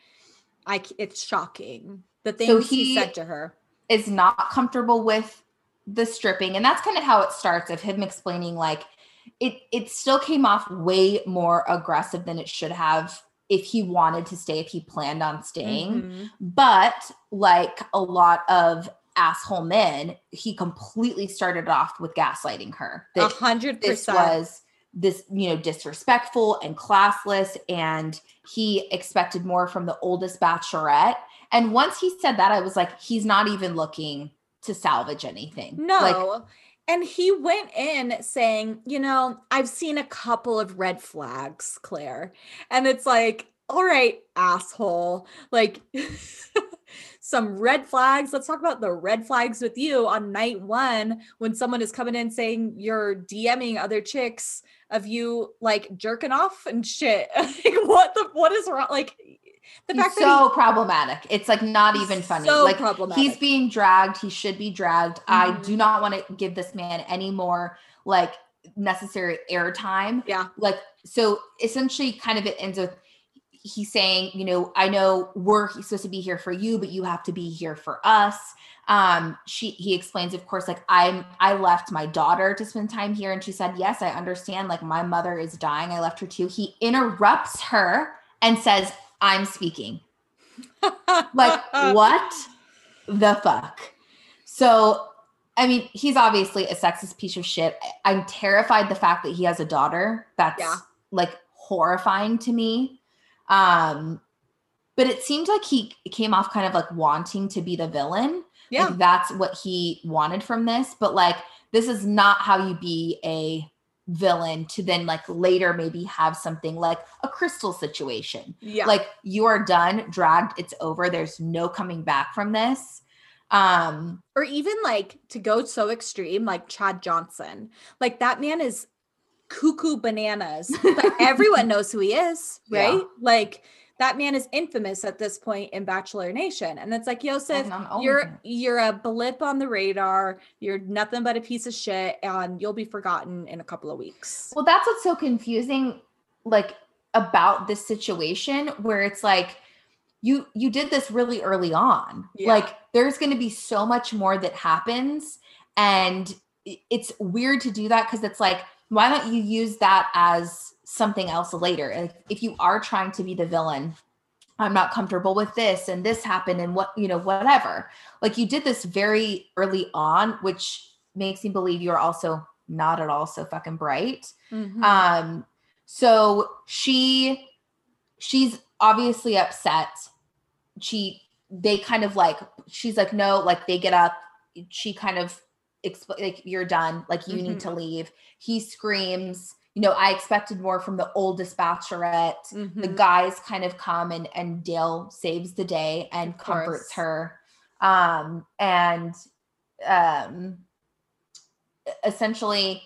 I, it's shocking. The things so he, he said to her. Is not comfortable with the stripping. And that's kind of how it starts, of him explaining, like, it it still came off way more aggressive than it should have if he wanted to stay, if he planned on staying. Mm-hmm. But like a lot of asshole men, he completely started off with gaslighting her. A hundred percent. This was this, you know, disrespectful and classless, and he expected more from the oldest bachelorette. And once he said that, I was like, he's not even looking to salvage anything. No. Like, and he went in saying, you know, I've seen a couple of red flags, Claire. And it's like, all right, asshole. Like, some red flags. Let's talk about the red flags with you on night one, when someone is coming in saying you're DMing other chicks of you, like, jerking off and shit. Like, what the, what is wrong? Like, the fact he's that so he, problematic. It's like not even funny. So like problematic. He's being dragged. He should be dragged. Mm-hmm. I do not want to give this man any more like necessary airtime. Yeah. Like, so essentially kind of it ends with he's saying, you know, I know we're supposed to be here for you, but you have to be here for us. Um, she, he explains, of course, like I'm, I left my daughter to spend time here. And she said, yes, I understand. Like my mother is dying. I left her too. He interrupts her and says, I'm speaking. Like, what the fuck? So, I mean, he's obviously a sexist piece of shit. I, I'm terrified the fact that he has a daughter. That's yeah. like horrifying to me. Um, but it seemed like he came off kind of like wanting to be the villain. Yeah. Like, that's what he wanted from this. But like, this is not how you be a villain, to then like later maybe have something like a Crystal situation. Yeah. Like you are done, dragged, it's over. There's no coming back from this. Um, or even like to go so extreme, like Chad Johnson, like that man is cuckoo bananas, but everyone knows who he is, right? Yeah. Like that man is infamous at this point in Bachelor Nation. And it's like, Yosef, you're, you're a blip on the radar. You're nothing but a piece of shit, and you'll be forgotten in a couple of weeks. Well, that's what's so confusing, like, about this situation, where it's like, you, you did this really early on. Yeah. Like, there's going to be so much more that happens. And it's weird to do that, because it's like, why don't you use that as something else later? Like, if you are trying to be the villain, I'm not comfortable with this and this happened and what, you know, whatever. Like, you did this very early on, which makes me believe you're also not at all so fucking bright. Mm-hmm. Um, so she, she's obviously upset. She, they kind of like, she's like, no, like they get up. She kind of explains, like, you're done. Like, you mm-hmm. need to leave. He screams, you know, I expected more from the oldest bachelorette. Mm-hmm. The guys kind of come, and, and Dale saves the day and of comforts course. her. Um, and um, essentially,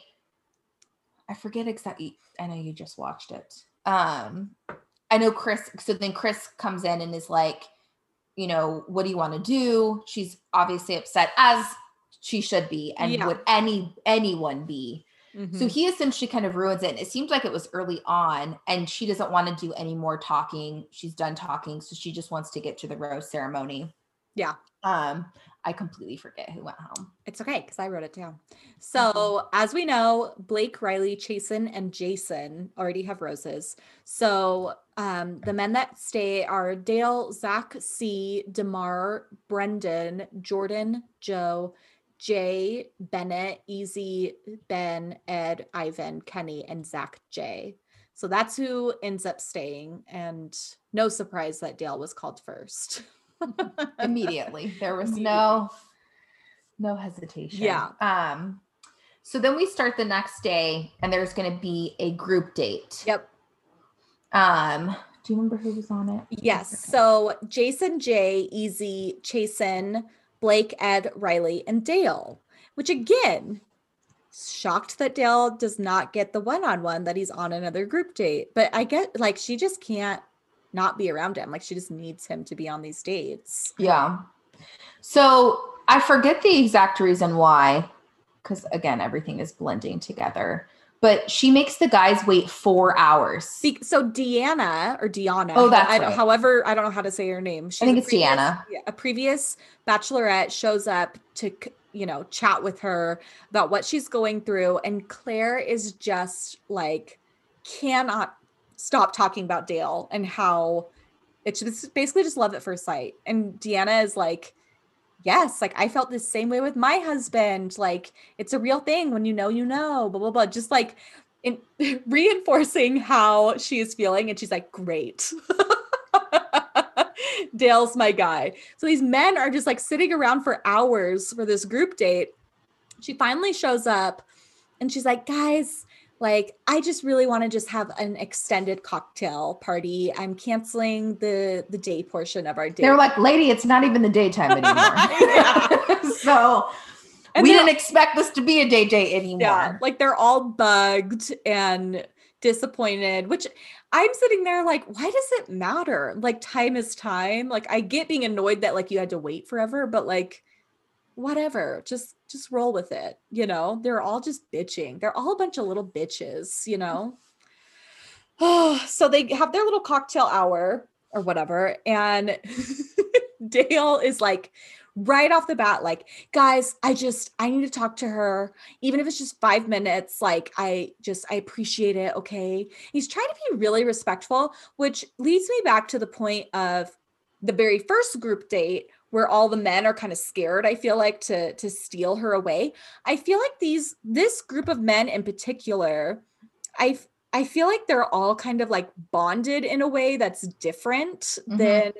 I forget exactly. I know you just watched it. Um, I know Chris. So then Chris comes in and is like, you know, what do you want to do? She's obviously upset, as she should be. And yeah. would any anyone be? Mm-hmm. So he essentially kind of ruins it. It seems like it was early on, and she doesn't want to do any more talking. She's done talking. So she just wants to get to the rose ceremony. Yeah. Um, I completely forget who went home. It's okay, because I wrote it down. So mm-hmm. as we know, Blake, Riley, Chasen, and Jason already have roses. So um, the men that stay are Dale, Zach C, DeMar, Brandon, Jordan, Joe, Jay, Bennett, Easy, Ben, Ed, Ivan, Kenny, and Zach J. So that's who ends up staying. And no surprise that Dale was called first. Immediately. There was no, no hesitation. Yeah. Um, so then we start the next day, and there's going to be a group date. Yep. Um, do you remember who was on it? Yes. Okay. So Jason, Jay, Easy, Chasen, Blake, Ed, Riley, and Dale, which again, shocked that Dale does not get the one-on-one, that he's on another group date. But I get, like, she just can't not be around him. Like, she just needs him to be on these dates. Yeah. So I forget the exact reason why, because again, everything is blending together. But she makes the guys wait four hours. So Deanna or Deanna, oh, that's I don't, right. however, I don't know how to say her name. She's I think it's previous, Deanna. A previous bachelorette shows up to, you know, chat with her about what she's going through. And Claire is just like, cannot stop talking about Dale and how it's just basically just love at first sight. And Deanna is like, yes, like I felt the same way with my husband. Like it's a real thing when you know, you know, blah, blah, blah. Just like in, reinforcing how she is feeling. And she's like, great. Dale's my guy. So these men are just like sitting around for hours for this group date. She finally shows up and she's like, guys, like, I just really want to just have an extended cocktail party. I'm canceling the the day portion of our day. They were like, lady, it's not even the daytime anymore. So and we didn't expect this to be a day date anymore. Yeah, like they're all bugged and disappointed, which I'm sitting there like, why does it matter? Like time is time. Like I get being annoyed that like you had to wait forever, but like, whatever, just just roll with it, you know. They're all just bitching. They're all a bunch of little bitches, you know. Oh, so they have their little cocktail hour or whatever, and Dale is like right off the bat like, guys, I just I need to talk to her, even if it's just five minutes. Like I just I appreciate it, okay? He's trying to be really respectful, which leads me back to the point of the very first group date where all the men are kind of scared, I feel like, to, to steal her away. I feel like these, this group of men in particular, I, I feel like they're all kind of like bonded in a way that's different mm-hmm. than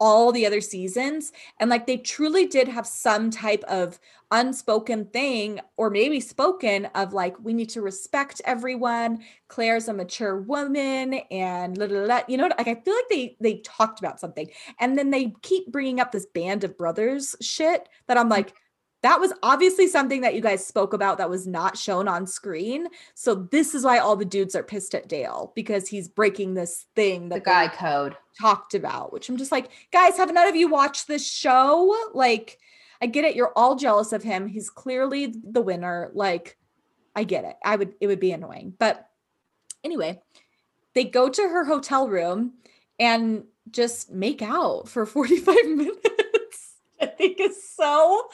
all the other seasons. And like, they truly did have some type of unspoken thing, or maybe spoken, of like, we need to respect everyone. Claire's a mature woman and blah, blah, blah. You know, like I feel like they, they talked about something, and then they keep bringing up this band of brothers shit that I'm like, that was obviously something that you guys spoke about that was not shown on screen. So this is why all the dudes are pissed at Dale, because he's breaking this thing that the guy code talked about, which I'm just like, guys, have none of you watched this show? Like, I get it. You're all jealous of him. He's clearly the winner. Like, I get it. I would, it would be annoying. But anyway, they go to her hotel room and just make out for forty-five minutes. I think it's so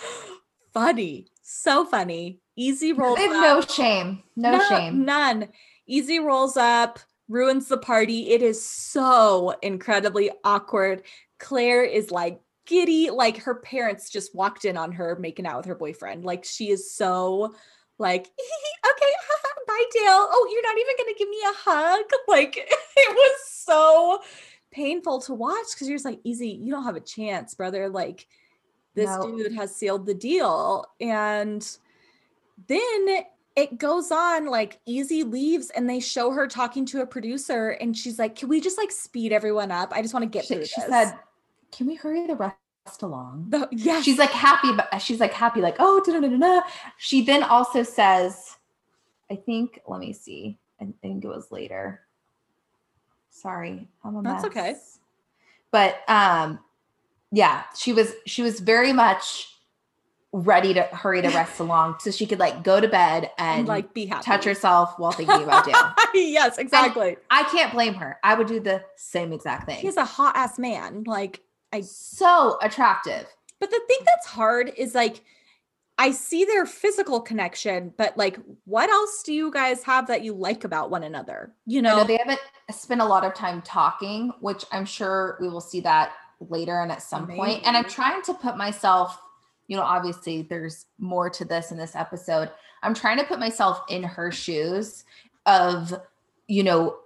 funny. So funny. Easy rolls up. No shame. No, no shame. None. Easy rolls up, ruins the party. It is so incredibly awkward. Claire is like giddy. Like her parents just walked in on her making out with her boyfriend. Like she is so like, okay, bye Dale. Oh, you're not even going to give me a hug. Like it was so painful to watch, because you're just like, Easy, you don't have a chance, brother. Like This no. dude has sealed the deal. And then it goes on like Easy leaves and they show her talking to a producer, and she's like, can we just like speed everyone up? I just want to get she, through she this. She said, can we hurry the rest along? The, yeah. She's like happy, but she's like happy, like, oh, da da da da. She then also says, I think, let me see. I think it was later. Sorry, I'm a mess. That's okay. But, um, yeah, she was she was very much ready to hurry the rest along so she could like go to bed and, and like be happy, touch herself while thinking about Dale. Yes, exactly. And I can't blame her. I would do the same exact thing. He's a hot ass man, like I so attractive. But the thing that's hard is like, I see their physical connection, but like, what else do you guys have that you like about one another? You know, I know they haven't spent a lot of time talking, which I'm sure we will see that later and at some Maybe. point. And I'm trying to put myself, you know, obviously there's more to this in this episode. I'm trying to put myself in her shoes of, you know,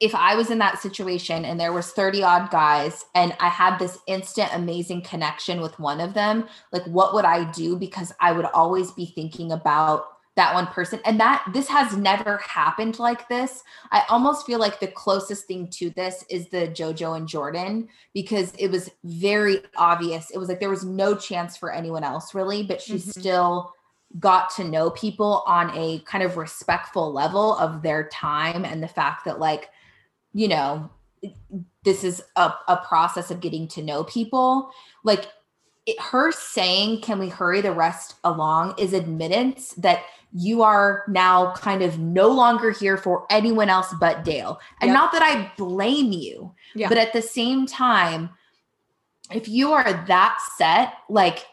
if I was in that situation and there was thirty odd guys and I had this instant amazing connection with one of them, like what would I do? Because I would always be thinking about that one person. And that this has never happened like this. I almost feel like the closest thing to this is the JoJo and Jordan, because it was very obvious. It was like, there was no chance for anyone else really, but she mm-hmm. still got to know people on a kind of respectful level of their time. And the fact that like, you know, this is a, a process of getting to know people. Like it, her saying, can we hurry the rest along, is admittance that you are now kind of no longer here for anyone else but Dale. And yep. not that I blame you, yeah. but at the same time, if you are that set, like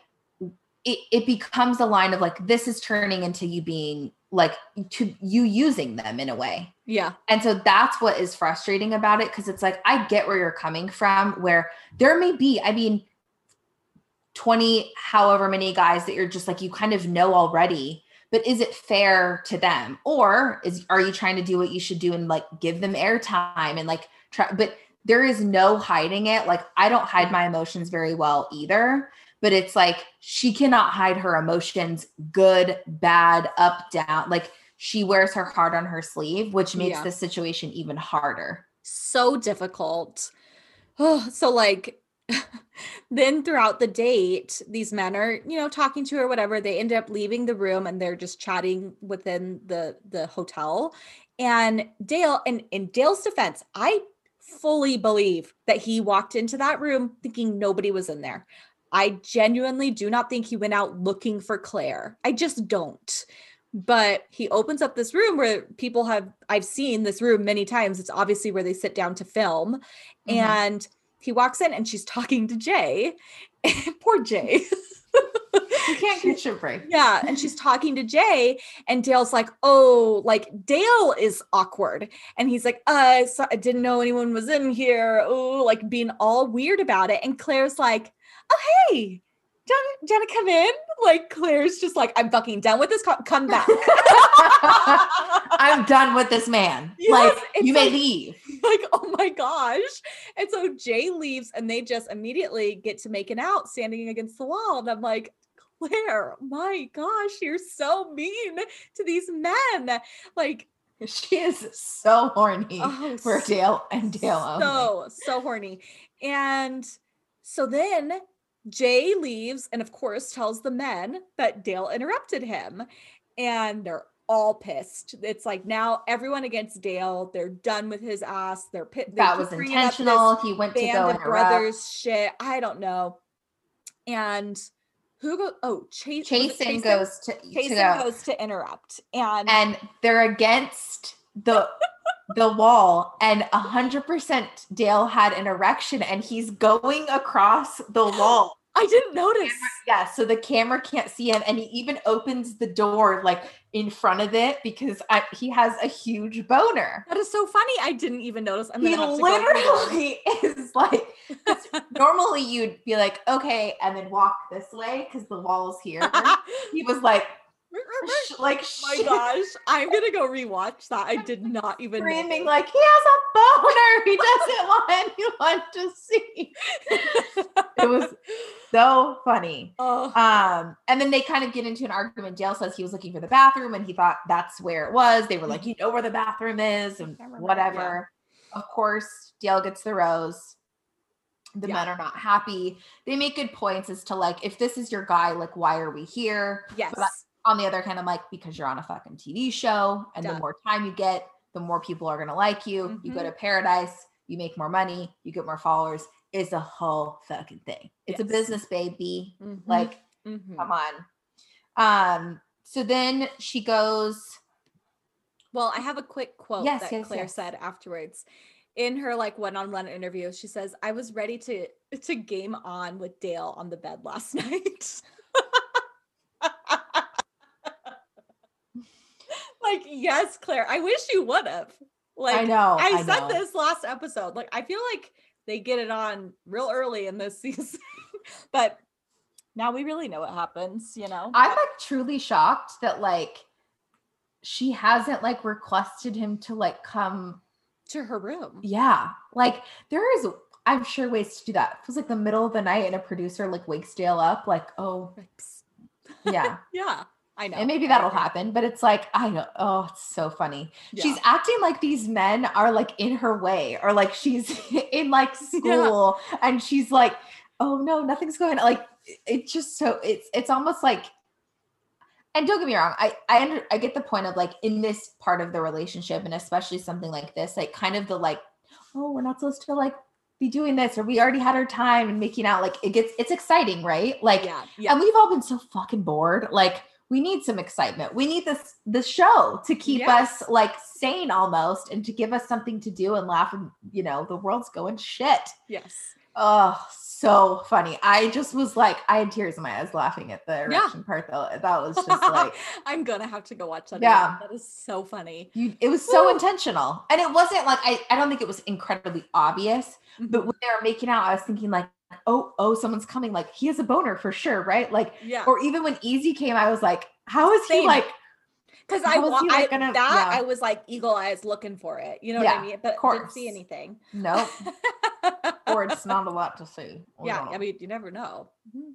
it, it becomes a line of like, this is turning into you being like to you using them in a way. Yeah. And so that's what is frustrating about it. Cause it's like, I get where you're coming from, where there may be, I mean, twenty, however many guys that you're just like, you kind of know already, but is it fair to them? Or is, are you trying to do what you should do and like give them airtime and like try, but there is no hiding it. Like I don't hide my emotions very well either, but it's like, she cannot hide her emotions, good, bad, up, down. Like she wears her heart on her sleeve, which makes yeah. the situation even harder. So difficult. Oh, so like, then throughout the date, these men are, you know, talking to her, whatever. They end up leaving the room and they're just chatting within the, the hotel. And Dale, and in Dale's defense, I fully believe that he walked into that room thinking nobody was in there. I genuinely do not think he went out looking for Claire. I just don't. But he opens up this room where people have, I've seen this room many times. It's obviously where they sit down to film. Mm-hmm. And he walks in and she's talking to Jay. Poor Jay. You can't get your break. Yeah. And she's talking to Jay and Dale's like, oh, like Dale is awkward. And he's like, uh, so I didn't know anyone was in here. Oh, like being all weird about it. And Claire's like, oh, hey, do you want to come in? Like Claire's just like, I'm fucking done with this. Co- come back. I'm done with this man. Yes, like you may like, leave. Like, oh my gosh. And so Jay leaves and they just immediately get to making out standing against the wall. And I'm like, Claire, my gosh, you're so mean to these men. Like she is so horny oh, for so, Dale and Dale. So, only. so horny. And so then Jay leaves and of course tells the men that Dale interrupted him and they're all pissed. It's like now everyone against Dale, they're done with his ass. They're pissed. That was intentional. He went to go interrupt. Brothers shit. I don't know. And who goes? Oh, Chase, Chasen goes to, Chasen to go. goes to interrupt. And, and they're against the the wall and a hundred percent Dale had an erection and he's going across the wall. I didn't notice. Yeah. So the camera can't see him. And he even opens the door like in front of it because I, he has a huge boner. That is so funny. I didn't even notice. I'm he literally is like, normally you'd be like, okay, and then walk this way because the wall's here. He was like, like my gosh, I'm gonna go rewatch that. I did not even screaming know. Like he has a boner. He doesn't want anyone to see. It was so funny. Oh. Um, and then they kind of get into an argument. Dale says he was looking for the bathroom and he thought that's where it was. They were like, you know where the bathroom is and whatever. Yeah. Of course, Dale gets the rose. The yeah. men are not happy. They make good points as to like, if this is your guy, like why are we here? Yes. But on the other hand, I'm like, because you're on a fucking T V show and Duh. the more time you get, the more people are going to like you. Mm-hmm. You go to Paradise, you make more money, you get more followers. It's a whole fucking thing. It's yes. a business, baby. Mm-hmm. Like, mm-hmm. come on. Um, so then she goes. Well, I have a quick quote yes, that yes, Claire yes. said afterwards. In her like one-on-one interview, she says, I was ready to, to game on with Dale on the bed last night. Like, yes, Claire, I wish you would have. Like, I know. I, I said know. this last episode. Like, I feel like they get it on real early in this season, but now we really know what happens, you know? I'm like truly shocked that like she hasn't like requested him to like come to her room. Yeah. Like, there is, I'm sure, ways to do that. It was like the middle of the night and a producer like wakes Dale up, like, oh, yeah. Yeah. I know. And maybe that'll happen, but it's like, I know. Oh, it's so funny. Yeah. She's acting like these men are like in her way or like she's in like school yeah. and she's like, oh no, nothing's going on. Like, it's just so it's, it's almost like, and don't get me wrong. I, I, under, I get the point of like in this part of the relationship and especially something like this, like kind of the like, oh, we're not supposed to like be doing this, or we already had our time and making out. Like it gets, it's exciting, right? Like, yeah, yeah. And we've all been so fucking bored. Like we need some excitement. We need this, this show to keep yes. us like sane almost, and to give us something to do and laugh. And you know, the world's going shit. Yes. Oh, so funny. I just was like, I had tears in my eyes laughing at the erection yeah. part though. That was just like, I'm going to have to go watch that. Yeah. Again. That is so funny. You, it was so Woo. intentional. And it wasn't like, I, I don't think it was incredibly obvious, mm-hmm. but when they were making out, I was thinking like, oh, oh, someone's coming. Like he has a boner for sure. Right. Like, yeah. or even when Easy came, I was like, how is Same. he like, cause I, was I, like gonna, that yeah. I was like eagle eyes looking for it. You know yeah, what I mean? But didn't see anything. No. Nope. Or it's not a lot to see. Yeah. No. I mean, you never know. Mm-hmm.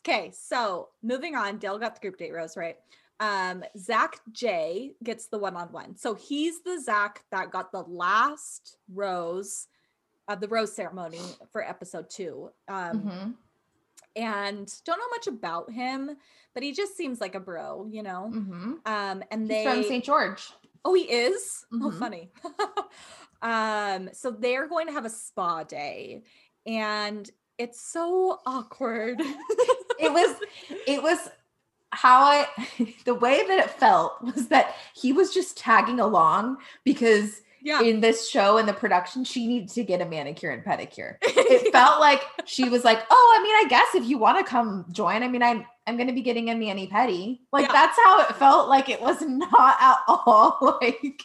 Okay. So moving on, Dale got the group date rose, right? Um, Zach J gets the one-on-one. So he's the Zach that got the last rose of the rose ceremony for episode two. Um, mm-hmm. And don't know much about him, but he just seems like a bro, you know? Mm-hmm. Um, and they- He's from Saint George. Oh, he is? Mm-hmm. Oh, funny. um, so they're going to have a spa day and it's so awkward. it was, it was how I, the way that it felt was that he was just tagging along because- Yeah. In this show, in the production, she needed to get a manicure and pedicure. It yeah. felt like she was like, oh, I mean, I guess if you want to come join, I mean, I'm, I'm going to be getting a mani-pedi. Like, yeah. that's how it felt. Like, it was not at all. Like,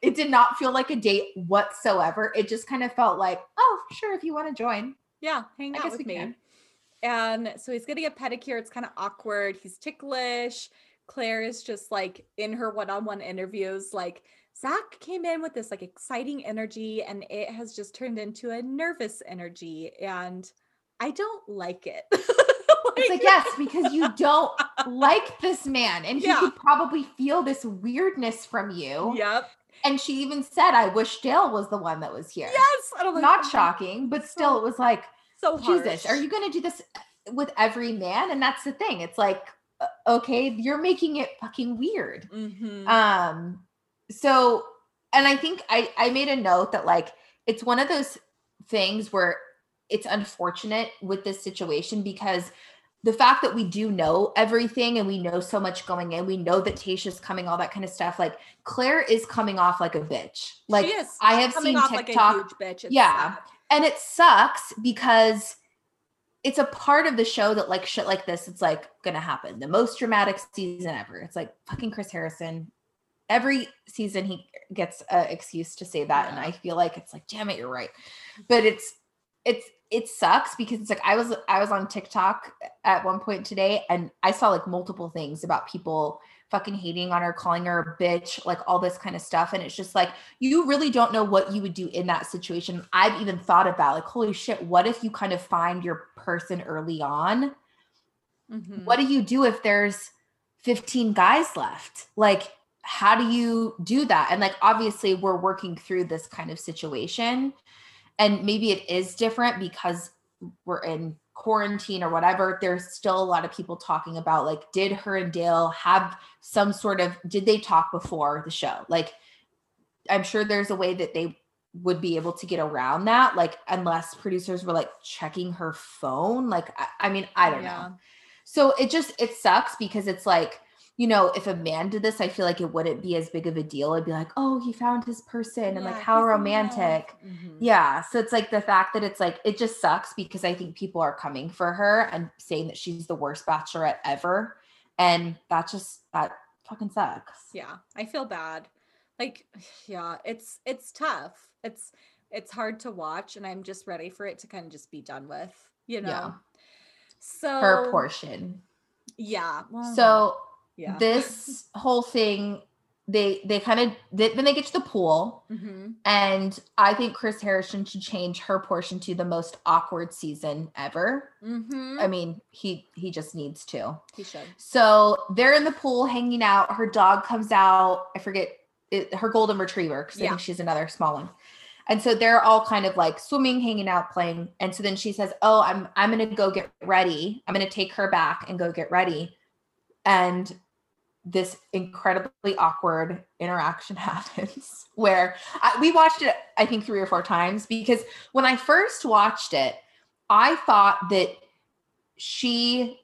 it did not feel like a date whatsoever. It just kind of felt like, oh, sure, if you want to join. Yeah, hang out with me. Can. And so he's getting a pedicure. It's kind of awkward. He's ticklish. Claire is just, like, in her one-on-one interviews, like, Zach came in with this like exciting energy and it has just turned into a nervous energy and I don't like it. like, it's like, yes, because you don't like this man and yeah. he could probably feel this weirdness from you. Yep. And she even said, I wish Dale was the one that was here. Yes. I don't like Not that. shocking, but still so, it was like, so Jesus, harsh. Are you going to do this with every man? And that's the thing. It's like, okay, you're making it fucking weird. Mm-hmm. Um, So, and I think I, I made a note that like, it's one of those things where it's unfortunate with this situation because the fact that we do know everything and we know so much going in, we know that Tayshia's coming, all that kind of stuff. Like Claire is coming off like a bitch. Like I have seen TikTok. Like a huge bitch. It's yeah. sad. And it sucks because it's a part of the show that like shit like this, it's like going to happen. The most dramatic season ever. It's like fucking Chris Harrison. Every season he gets an excuse to say that. Yeah. And I feel like it's like, damn it, you're right. But it's, it's, it sucks because it's like, I was, I was on TikTok at one point today and I saw like multiple things about people fucking hating on her, calling her a bitch, like all this kind of stuff. And it's just like, you really don't know what you would do in that situation. I've even thought about like, holy shit, what if you kind of find your person early on? Mm-hmm. What do you do if there's fifteen guys left? Like, how do you do that? And like, obviously we're working through this kind of situation and maybe it is different because we're in quarantine or whatever. There's still a lot of people talking about like, did her and Dale have some sort of, did they talk before the show? Like, I'm sure there's a way that they would be able to get around that. Like, unless producers were like checking her phone. Like, I, I mean, I don't yeah. know. So it just, it sucks because it's like, you know, if a man did this, I feel like it wouldn't be as big of a deal. It'd be like, oh, he found his person. And yeah, like, how romantic. Mm-hmm. Yeah. So it's like the fact that it's like, it just sucks because I think people are coming for her and saying that she's the worst bachelorette ever. And that just, that fucking sucks. Yeah. I feel bad. Like, yeah, it's, it's tough. It's, it's hard to watch and I'm just ready for it to kind of just be done with, you know? Yeah. So. Her portion. Yeah. Well, so. Yeah. This whole thing, they they kind of then they get to the pool, mm-hmm. and I think Chris Harrison should change her portion to the most awkward season ever. Mm-hmm. I mean, he he just needs to. He should. So they're in the pool hanging out. Her dog comes out. I forget it, her golden retriever because yeah. I think she's another small one. And so they're all kind of like swimming, hanging out, playing. And so then she says, "Oh, I'm I'm gonna go get ready. I'm gonna take her back and go get ready." And this incredibly awkward interaction happens where I, we watched it, I think three or four times, because when I first watched it, I thought that she,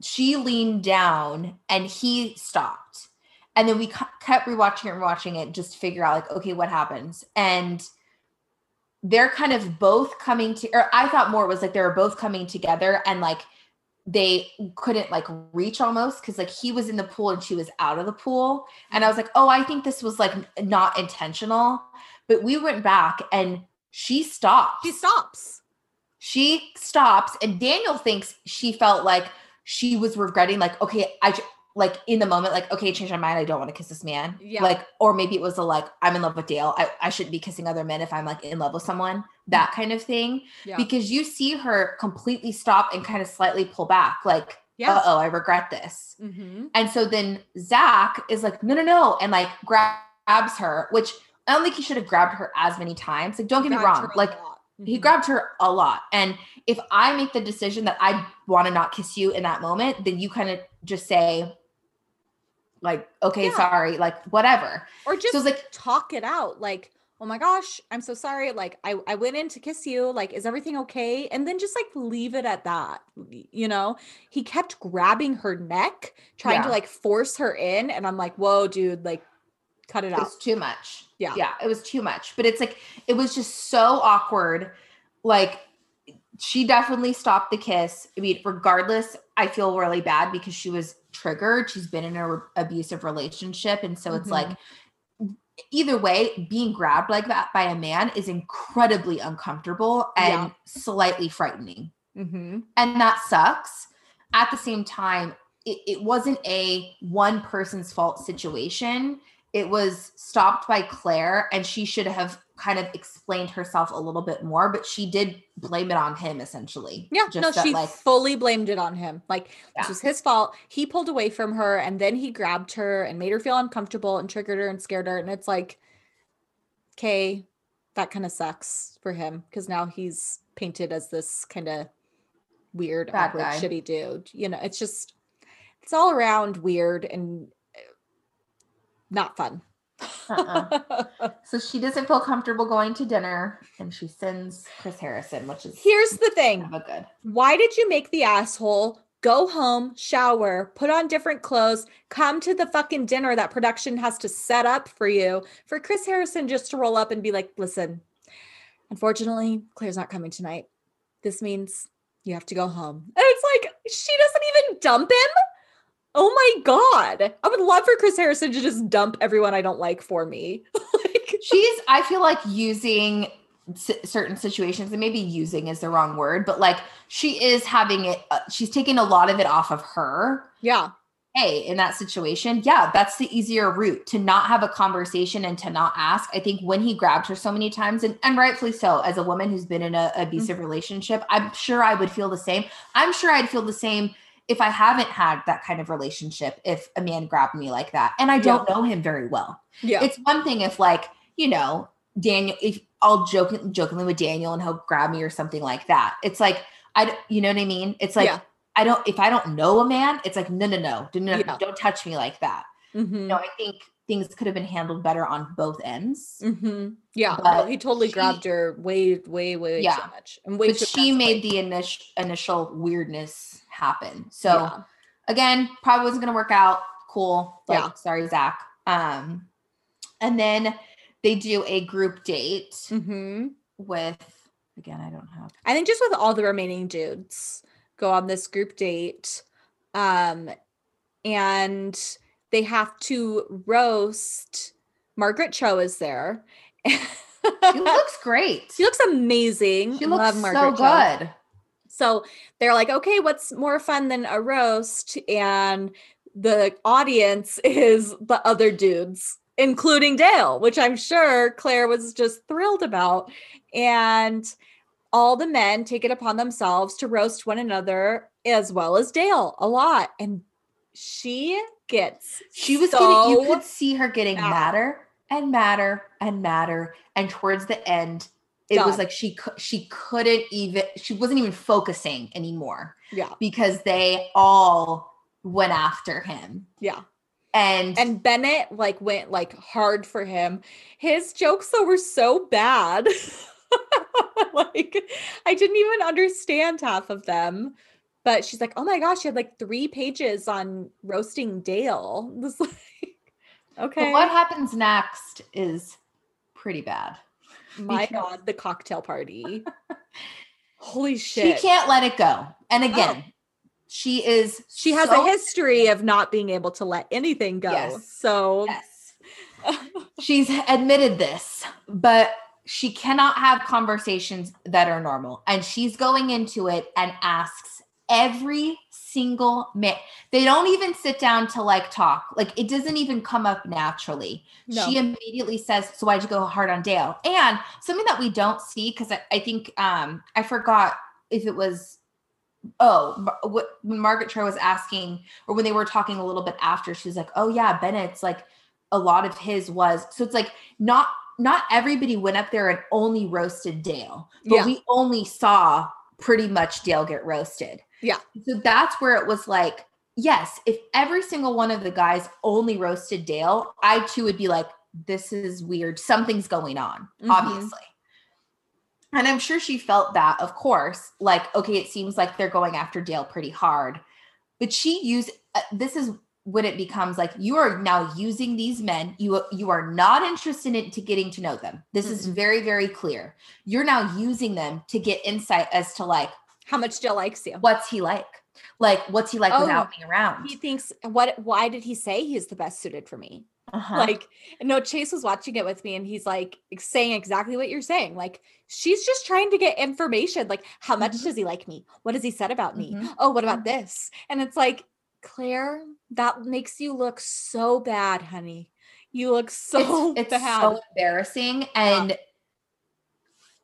she leaned down and he stopped. And then we cu- kept rewatching it and rewatching it just to figure out like, okay, what happens? And they're kind of both coming to, or I thought more was like, they were both coming together and like, they couldn't like reach almost because like he was in the pool and she was out of the pool. And I was like, oh, I think this was like not intentional, but we went back and she stops. She stops. She stops. And Daniel thinks she felt like she was regretting, like, okay, I like in the moment, like, okay, change my mind. I don't want to kiss this man. Yeah. Like, or maybe it was a, like, I'm in love with Dale. I, I shouldn't be kissing other men if I'm like in love with someone. That kind of thing, yeah. Because you see her completely stop and kind of slightly pull back, like, yes. uh-oh, I regret this. Mm-hmm. And so then Zach is like, no, no, no, and like grabs her, which I don't think he should have grabbed her as many times. Like, don't get grabbed me wrong, like mm-hmm. he grabbed her a lot. And if I make the decision that I want to not kiss you in that moment, then you kind of just say, like, okay, yeah. sorry, like whatever, or just so like talk it out, like. Oh my gosh, I'm so sorry. Like I, I went in to kiss you. Like, is everything okay? And then just like leave it at that. You know, he kept grabbing her neck, trying yeah. to like force her in. And I'm like, whoa, dude, like cut it out. It was too much. Yeah. Yeah. It was too much. But it's like, it was just so awkward. Like she definitely stopped the kiss. I mean, regardless, I feel really bad because she was triggered. She's been in an re- abusive relationship. And so mm-hmm. it's like, either way, being grabbed like that by a man is incredibly uncomfortable and yeah. slightly frightening. Mm-hmm. And that sucks. At the same time, it, it wasn't a one person's fault situation. It was stopped by Claire, and she should have kind of explained herself a little bit more, but she did blame it on him essentially. Yeah, just no, that, she like, fully blamed it on him. Like yeah. this was his fault. He pulled away from her and then he grabbed her and made her feel uncomfortable and triggered her and scared her. And it's like, okay, that kind of sucks for him because now he's painted as this kind of weird, bad awkward, guy. Shitty dude. You know, it's just, it's all around weird and not fun. uh-uh. So she doesn't feel comfortable going to dinner and she sends Chris Harrison, which is here's the thing kind of good. Why did you make the asshole go home, shower, put on different clothes, come to the fucking dinner that production has to set up for you, for Chris Harrison just to roll up and be like, listen, unfortunately Claire's not coming tonight, this means you have to go home? And it's like, she doesn't even dump him. Oh my God. I would love for Chris Harrison to just dump everyone I don't like for me. Like, she's, I feel like using s- certain situations, and maybe using is the wrong word, but like she is having it, uh, she's taking a lot of it off of her. Yeah. Hey, in that situation, yeah, that's the easier route, to not have a conversation and to not ask. I think when he grabbed her so many times, and, and rightfully so, as a woman who's been in an abusive mm-hmm. relationship, I'm sure I would feel the same. I'm sure I'd feel the same if I haven't had that kind of relationship, if a man grabbed me like that, and I don't yeah. know him very well. Yeah. It's one thing if like, you know, Daniel, if I'll joke, jokingly with Daniel and he'll grab me or something like that. It's like, I, you know what I mean? It's like, yeah. I don't, if I don't know a man, it's like, no, no, no, no, no yeah. don't touch me like that. Mm-hmm. No, I think things could have been handled better on both ends. Mm-hmm. Yeah. Well, he totally she, grabbed her way, way, way yeah. too much. And way but too she made the initial, initial weirdness happen. So yeah. again, probably wasn't going to work out. Cool. Like, yeah. sorry, Zach. Um, and then they do a group date mm-hmm. with, again, I don't have, I think just with all the remaining dudes go on this group date. Um, and they have to roast. Margaret Cho is there. She looks great. She looks amazing. She looks Love Margaret so Cho. Good. So they're like, okay, what's more fun than a roast? And the audience is the other dudes, including Dale, which I'm sure Claire was just thrilled about. And all the men take it upon themselves to roast one another, as well as Dale, a lot. And she gets she was so getting, you could see her getting mad. madder and madder and madder, and towards the end it Done. was like she she couldn't even she wasn't even focusing anymore, yeah because they all went after him. Yeah And and Bennett like went like hard for him. His jokes though were so bad. Like I didn't even understand half of them. But she's like, oh my gosh, she had like three pages on roasting Dale. It was like, okay. But what happens next is pretty bad. My because- God, the cocktail party. Holy shit. She can't let it go. And again, oh. She is. She has so- a history of not being able to let anything go. Yes. So yes. She's admitted this, but she cannot have conversations that are normal. And she's going into it and asks every single man. They don't even sit down to like talk. Like it doesn't even come up naturally. No. She immediately says, so why'd you go hard on Dale? And something that we don't see, because I, I think um, I forgot if it was. Oh, what Margaret Troy was asking, or when they were talking a little bit after, she was like, oh yeah, Bennett's like a lot of his was. So it's like, not, not everybody went up there and only roasted Dale, but yeah. We only saw pretty much Dale get roasted. Yeah. So that's where it was like, yes, if every single one of the guys only roasted Dale, I too would be like, this is weird. Something's going on, mm-hmm. obviously. And I'm sure she felt that, of course, like, okay, it seems like they're going after Dale pretty hard, but she used, uh, this is when it becomes like, you are now using these men. You, you are not interested in to getting to know them. This mm-hmm. is very, very clear. You're now using them to get insight as to like, how much Dale likes you. What's he like? Like, what's he like oh, without me around? He thinks what, why did he say he's the best suited for me? Uh-huh. Like, no, Chase was watching it with me and he's like saying exactly what you're saying. Like, she's just trying to get information. Like, how much mm-hmm. does he like me? What has he said about me? Mm-hmm. Oh, what about this? And it's like, Claire, that makes you look so bad, honey. You look so it's, it's bad. So embarrassing. And yeah.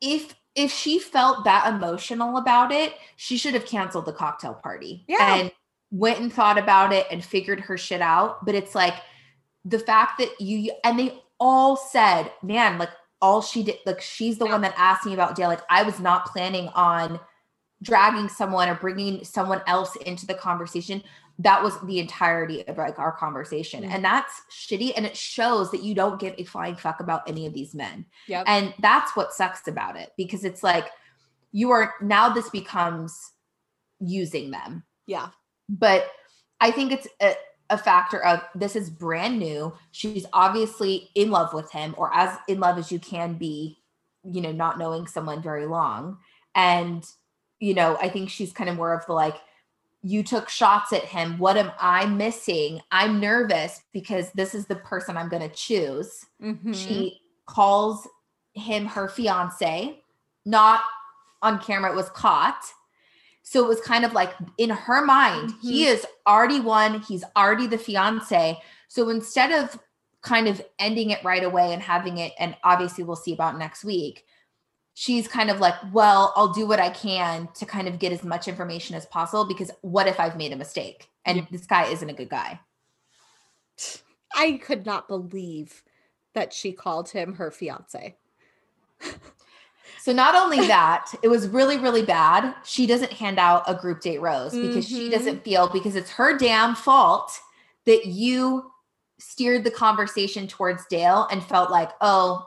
if, if she felt that emotional about it, she should have canceled the cocktail party yeah. and went and thought about it and figured her shit out. But it's like, the fact that you, and they all said, man, like all she did, like, she's the one that asked me about Dale. Like I was not planning on dragging someone or bringing someone else into the conversation. That was the entirety of like our conversation. Mm-hmm. And that's shitty. And it shows that you don't give a flying fuck about any of these men. Yep. And that's what sucks about it, because it's like, you are now, this becomes using them. Yeah. But I think it's a, a factor of this is brand new. She's obviously in love with him, or as in love as you can be, you know, not knowing someone very long. And, you know, I think she's kind of more of the, like, you took shots at him. What am I missing? I'm nervous because this is the person I'm going to choose. Mm-hmm. She calls him her fiance, not on camera. It was caught. So it was kind of like in her mind, mm-hmm. he is already one. He's already the fiance. So instead of kind of ending it right away and having it, and obviously we'll see about next week, she's kind of like, well, I'll do what I can to kind of get as much information as possible, because what if I've made a mistake and yeah. this guy isn't a good guy? I could not believe that she called him her fiance. So not only that, it was really, really bad. She doesn't hand out a group date rose because mm-hmm. she doesn't feel, because it's her damn fault that you steered the conversation towards Dale and felt like, oh,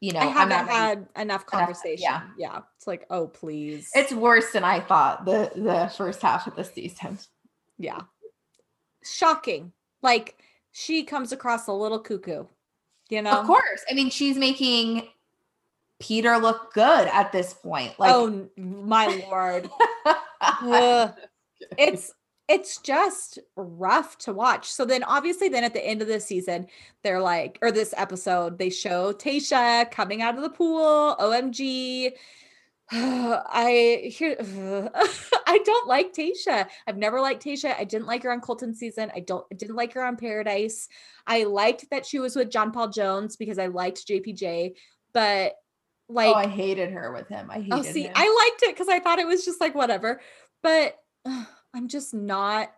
you know, I haven't I'm not had ready. enough conversation. Enough, yeah. yeah. It's like, oh, please. It's worse than I thought the, the first half of the season. Yeah. Shocking. Like she comes across a little cuckoo, you know? Of course. I mean, she's making Peter looked good at this point. Like, oh my Lord. it's, it's just rough to watch. So then obviously then at the end of this season, they're like, or this episode, they show Tayshia coming out of the pool. O M G. I hear, I don't like Tayshia. I've never liked Tayshia. I didn't like her on Colton season. I don't, I didn't like her on Paradise. I liked that she was with John Paul Jones because I liked J P J, but like, oh, I hated her with him. I hated oh, see, him. I liked it because I thought it was just like whatever. But uh, I'm just not,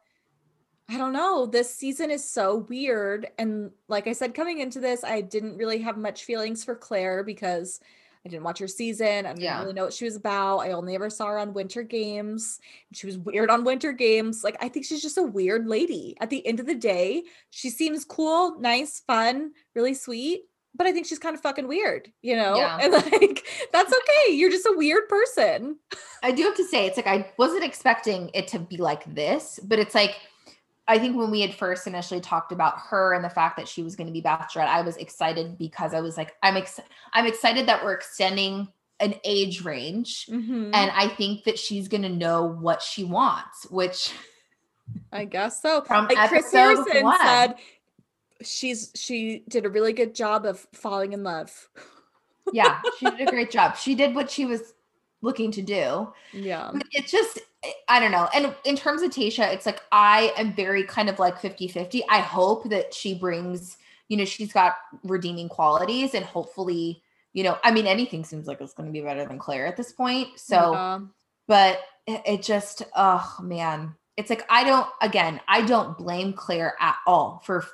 I don't know. This season is so weird. And like I said, coming into this, I didn't really have much feelings for Claire because I didn't watch her season. I didn't yeah. really know what she was about. I only ever saw her on Winter Games. She was weird on Winter Games. Like, I think she's just a weird lady. At the end of the day, she seems cool, nice, fun, really sweet, but I think she's kind of fucking weird, you know? Yeah. And like, that's okay. You're just a weird person. I do have to say, it's like, I wasn't expecting it to be like this, but it's like, I think when we had first initially talked about her and the fact that she was going to be Bachelorette, I was excited because I was like, I'm ex- I'm excited that we're extending an age range. Mm-hmm. And I think that she's going to know what she wants, which I guess so. From like Chris Harrison one. said, she's, she did a really good job of falling in love. Yeah. She did a great job. She did what she was looking to do. Yeah. But it's just, I don't know. And in terms of Tayshia, it's like, I am very kind of like fifty-fifty. I hope that she brings, you know, she's got redeeming qualities and hopefully, you know, I mean, anything seems like it's going to be better than Claire at this point. So, yeah. But it just, oh man, it's like, I don't, again, I don't blame Claire at all for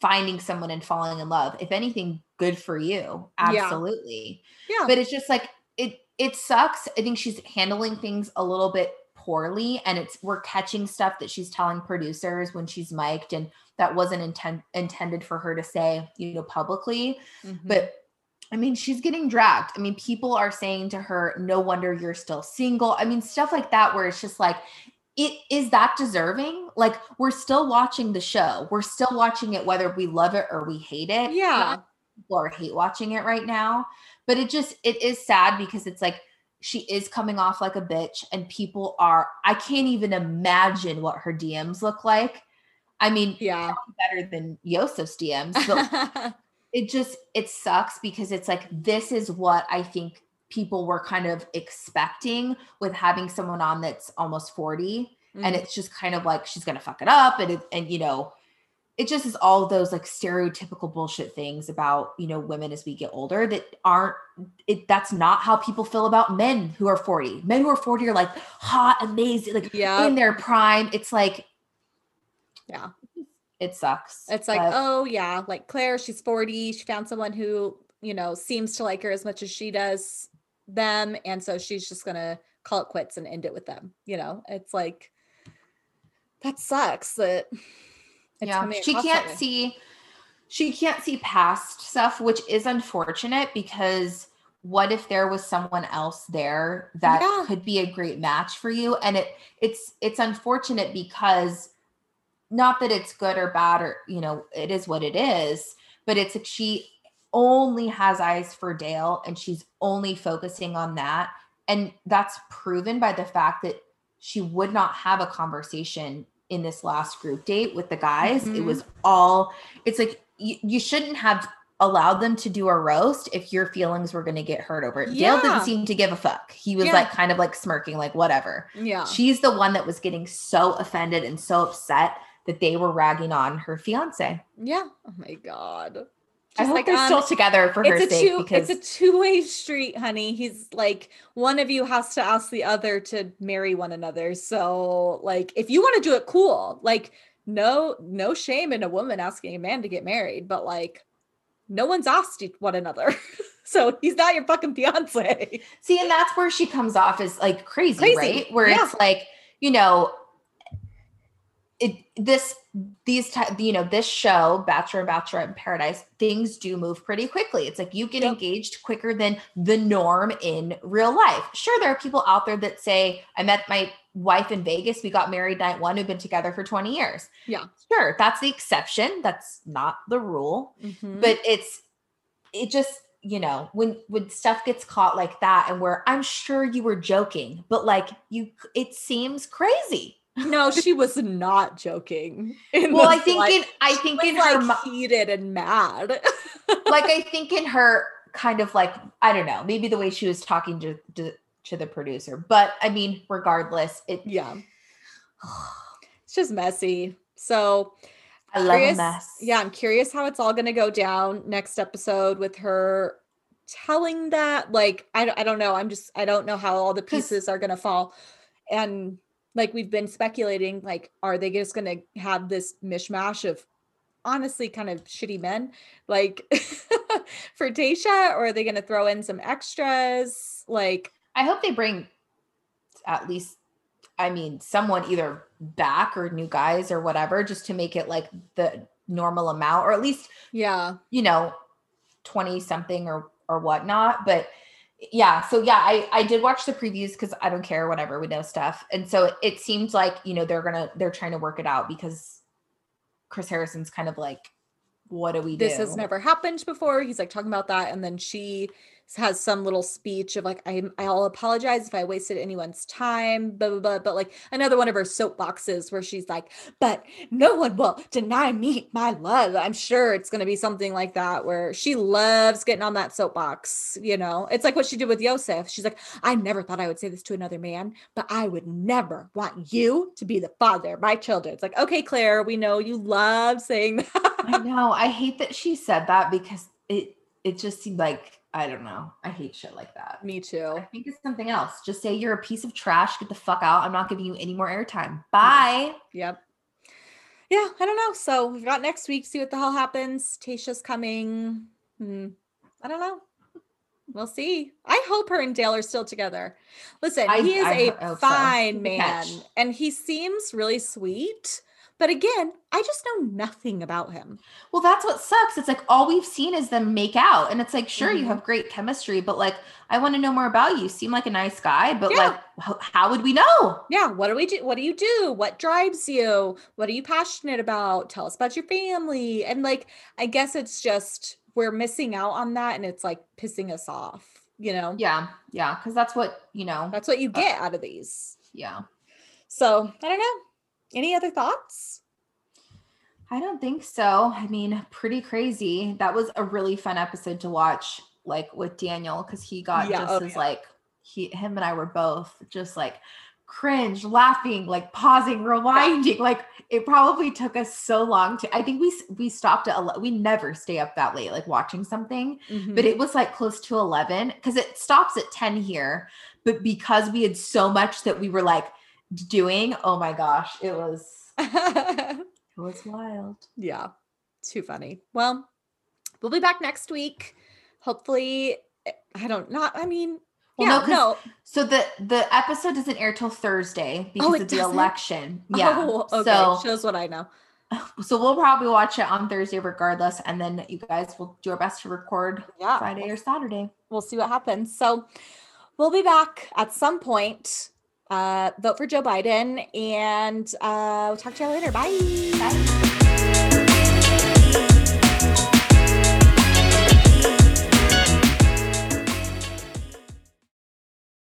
finding someone and falling in love. If anything, good for you. Absolutely. Yeah. yeah. But it's just like, it, it sucks. I think she's handling things a little bit poorly, and it's we're catching stuff that she's telling producers when she's mic'd, and that wasn't intent intended for her to say, you know, publicly. Mm-hmm. But I mean, she's getting dragged. I mean, people are saying to her, "No wonder you're still single." I mean, stuff like that, where it's just like, it is that deserving? Like, we're still watching the show. We're still watching it, whether we love it or we hate it. Yeah, people are hate watching it right now. But it just it is sad because it's like, she is coming off like a bitch, and people are, I can't even imagine what her D Ms look like. I mean, yeah, better than Yosef's D Ms, but it just, it sucks because it's like, this is what I think people were kind of expecting with having someone on that's almost forty. Mm-hmm. And it's just kind of like, she's going to fuck it up. And, it, and, you know, it just is all those like stereotypical bullshit things about, you know, women as we get older that aren't it. That's not how people feel about men who are forty. Men who are forty are like hot, amazing, like yeah. in their prime. It's like, yeah, it sucks. It's like, but, oh yeah. Like Claire, she's forty. She found someone who, you know, seems to like her as much as she does them. And so she's just going to call it quits and end it with them. You know, it's like, that sucks. That. It's yeah, she can't see, she can't see past stuff, which is unfortunate because what if there was someone else there that yeah. could be a great match for you? And it, it's, it's unfortunate because not that it's good or bad or, you know, it is what it is, but it's, she only has eyes for Dale and she's only focusing on that. And that's proven by the fact that she would not have a conversation in this last group date with the guys. Mm-hmm. It was all, it's like, you, you shouldn't have allowed them to do a roast if your feelings were going to get hurt over it. Yeah. Dale didn't seem to give a fuck. He was yeah. like, kind of like smirking, like whatever. Yeah. She's the one that was getting so offended and so upset that they were ragging on her fiance. Yeah. Oh my God. Just I hope like, they're um, still together for her sake. Two, because it's a two-way street, honey. He's like, one of you has to ask the other to marry one another. So like, if you want to do it, cool. Like no, no shame in a woman asking a man to get married, but like no one's asked one another. So he's not your fucking fiance. See, and that's where she comes off as like crazy, crazy. right? Where yeah. it's like, you know, it, this, these, ty- you know, this show, Bachelor and Bachelorette in Paradise, things do move pretty quickly. It's like you get yep. engaged quicker than the norm in real life. Sure, there are people out there that say, I met my wife in Vegas. We got married night one. We've been together for twenty years. Yeah. Sure. That's the exception. That's not the rule, mm-hmm. but it's, it just, you know, when, when stuff gets caught like that and where I'm sure you were joking, but like you, it seems crazy. No, she was not joking. Well, I think in I think in her like heated and mad. Like I think in her kind of like, I don't know, maybe the way she was talking to to, to the producer. But I mean, regardless, it yeah, it's just messy. So I love a mess. Yeah, I'm curious how it's all going to go down next episode with her telling that. Like I I don't know. I'm just I don't know how all the pieces are going to fall. And like we've been speculating, like, are they just going to have this mishmash of honestly kind of shitty men? Like, for Tayshia, or are they going to throw in some extras? Like, I hope they bring at least, I mean, someone either back or new guys or whatever, just to make it like the normal amount, or at least, yeah, you know, twenty something or, or whatnot. But yeah. So yeah, I, I did watch the previews because I don't care, whatever, we know stuff. And so it, it seems like, you know, they're going to, they're trying to work it out because Chris Harrison's kind of like, what do we do? This has never happened before. He's like talking about that. And then she has some little speech of like, I, I'll apologize if I wasted anyone's time, blah, blah, blah. But like another one of her soapboxes where she's like, but no one will deny me my love. I'm sure it's going to be something like that, where she loves getting on that soapbox. You know, it's like what she did with Yosef. She's like, I never thought I would say this to another man, but I would never want you to be the father of my children. It's like, okay, Claire, we know you love saying that. I know. I hate that she said that because it, it just seemed like, I don't know. I hate shit like that. Me too. I think it's something else. Just say you're a piece of trash. Get the fuck out. I'm not giving you any more airtime. Bye. Yep. Yeah, I don't know. So we've got next week. See what the hell happens. Tayshia's coming. Hmm. I don't know. We'll see. I hope her and Dale are still together. Listen, I, he is I, a I fine so. man. Catch. And he seems really sweet. But again, I just know nothing about him. Well, that's what sucks. It's like all we've seen is them make out. And it's like, sure, mm-hmm. you have great chemistry, but like, I want to know more about you. You seem like a nice guy, but yeah. like, how would we know? Yeah. What do we do? What do you do? What drives you? What are you passionate about? Tell us about your family. And like, I guess it's just, we're missing out on that. And it's like pissing us off, you know? Yeah. Yeah. Cause that's what, you know, that's what you get uh, out of these. Yeah. So I don't know. Any other thoughts? I don't think so. I mean, pretty crazy. That was a really fun episode to watch, like with Daniel, because he got yeah, just oh, as yeah. like he, him and I were both just like cringe, laughing, like pausing, rewinding. Yeah. Like it probably took us so long to. I think we we stopped at eleven. We never stay up that late, like watching something. Mm-hmm. But it was like close to eleven because it stops at ten here. But because we had so much that we were like. doing oh my gosh it was it was wild. Yeah, too funny. Well, we'll be back next week, hopefully. I don't not I mean well, yeah no, no so the the episode doesn't air till Thursday because oh, of the doesn't? election. Yeah. Oh, okay. So shows what I know. So we'll probably watch it on Thursday regardless, and then you guys will do our best to record yeah. Friday or Saturday. We'll see what happens. So we'll be back at some point. Uh, vote for Joe Biden, and uh, we'll talk to you later. Bye. Bye.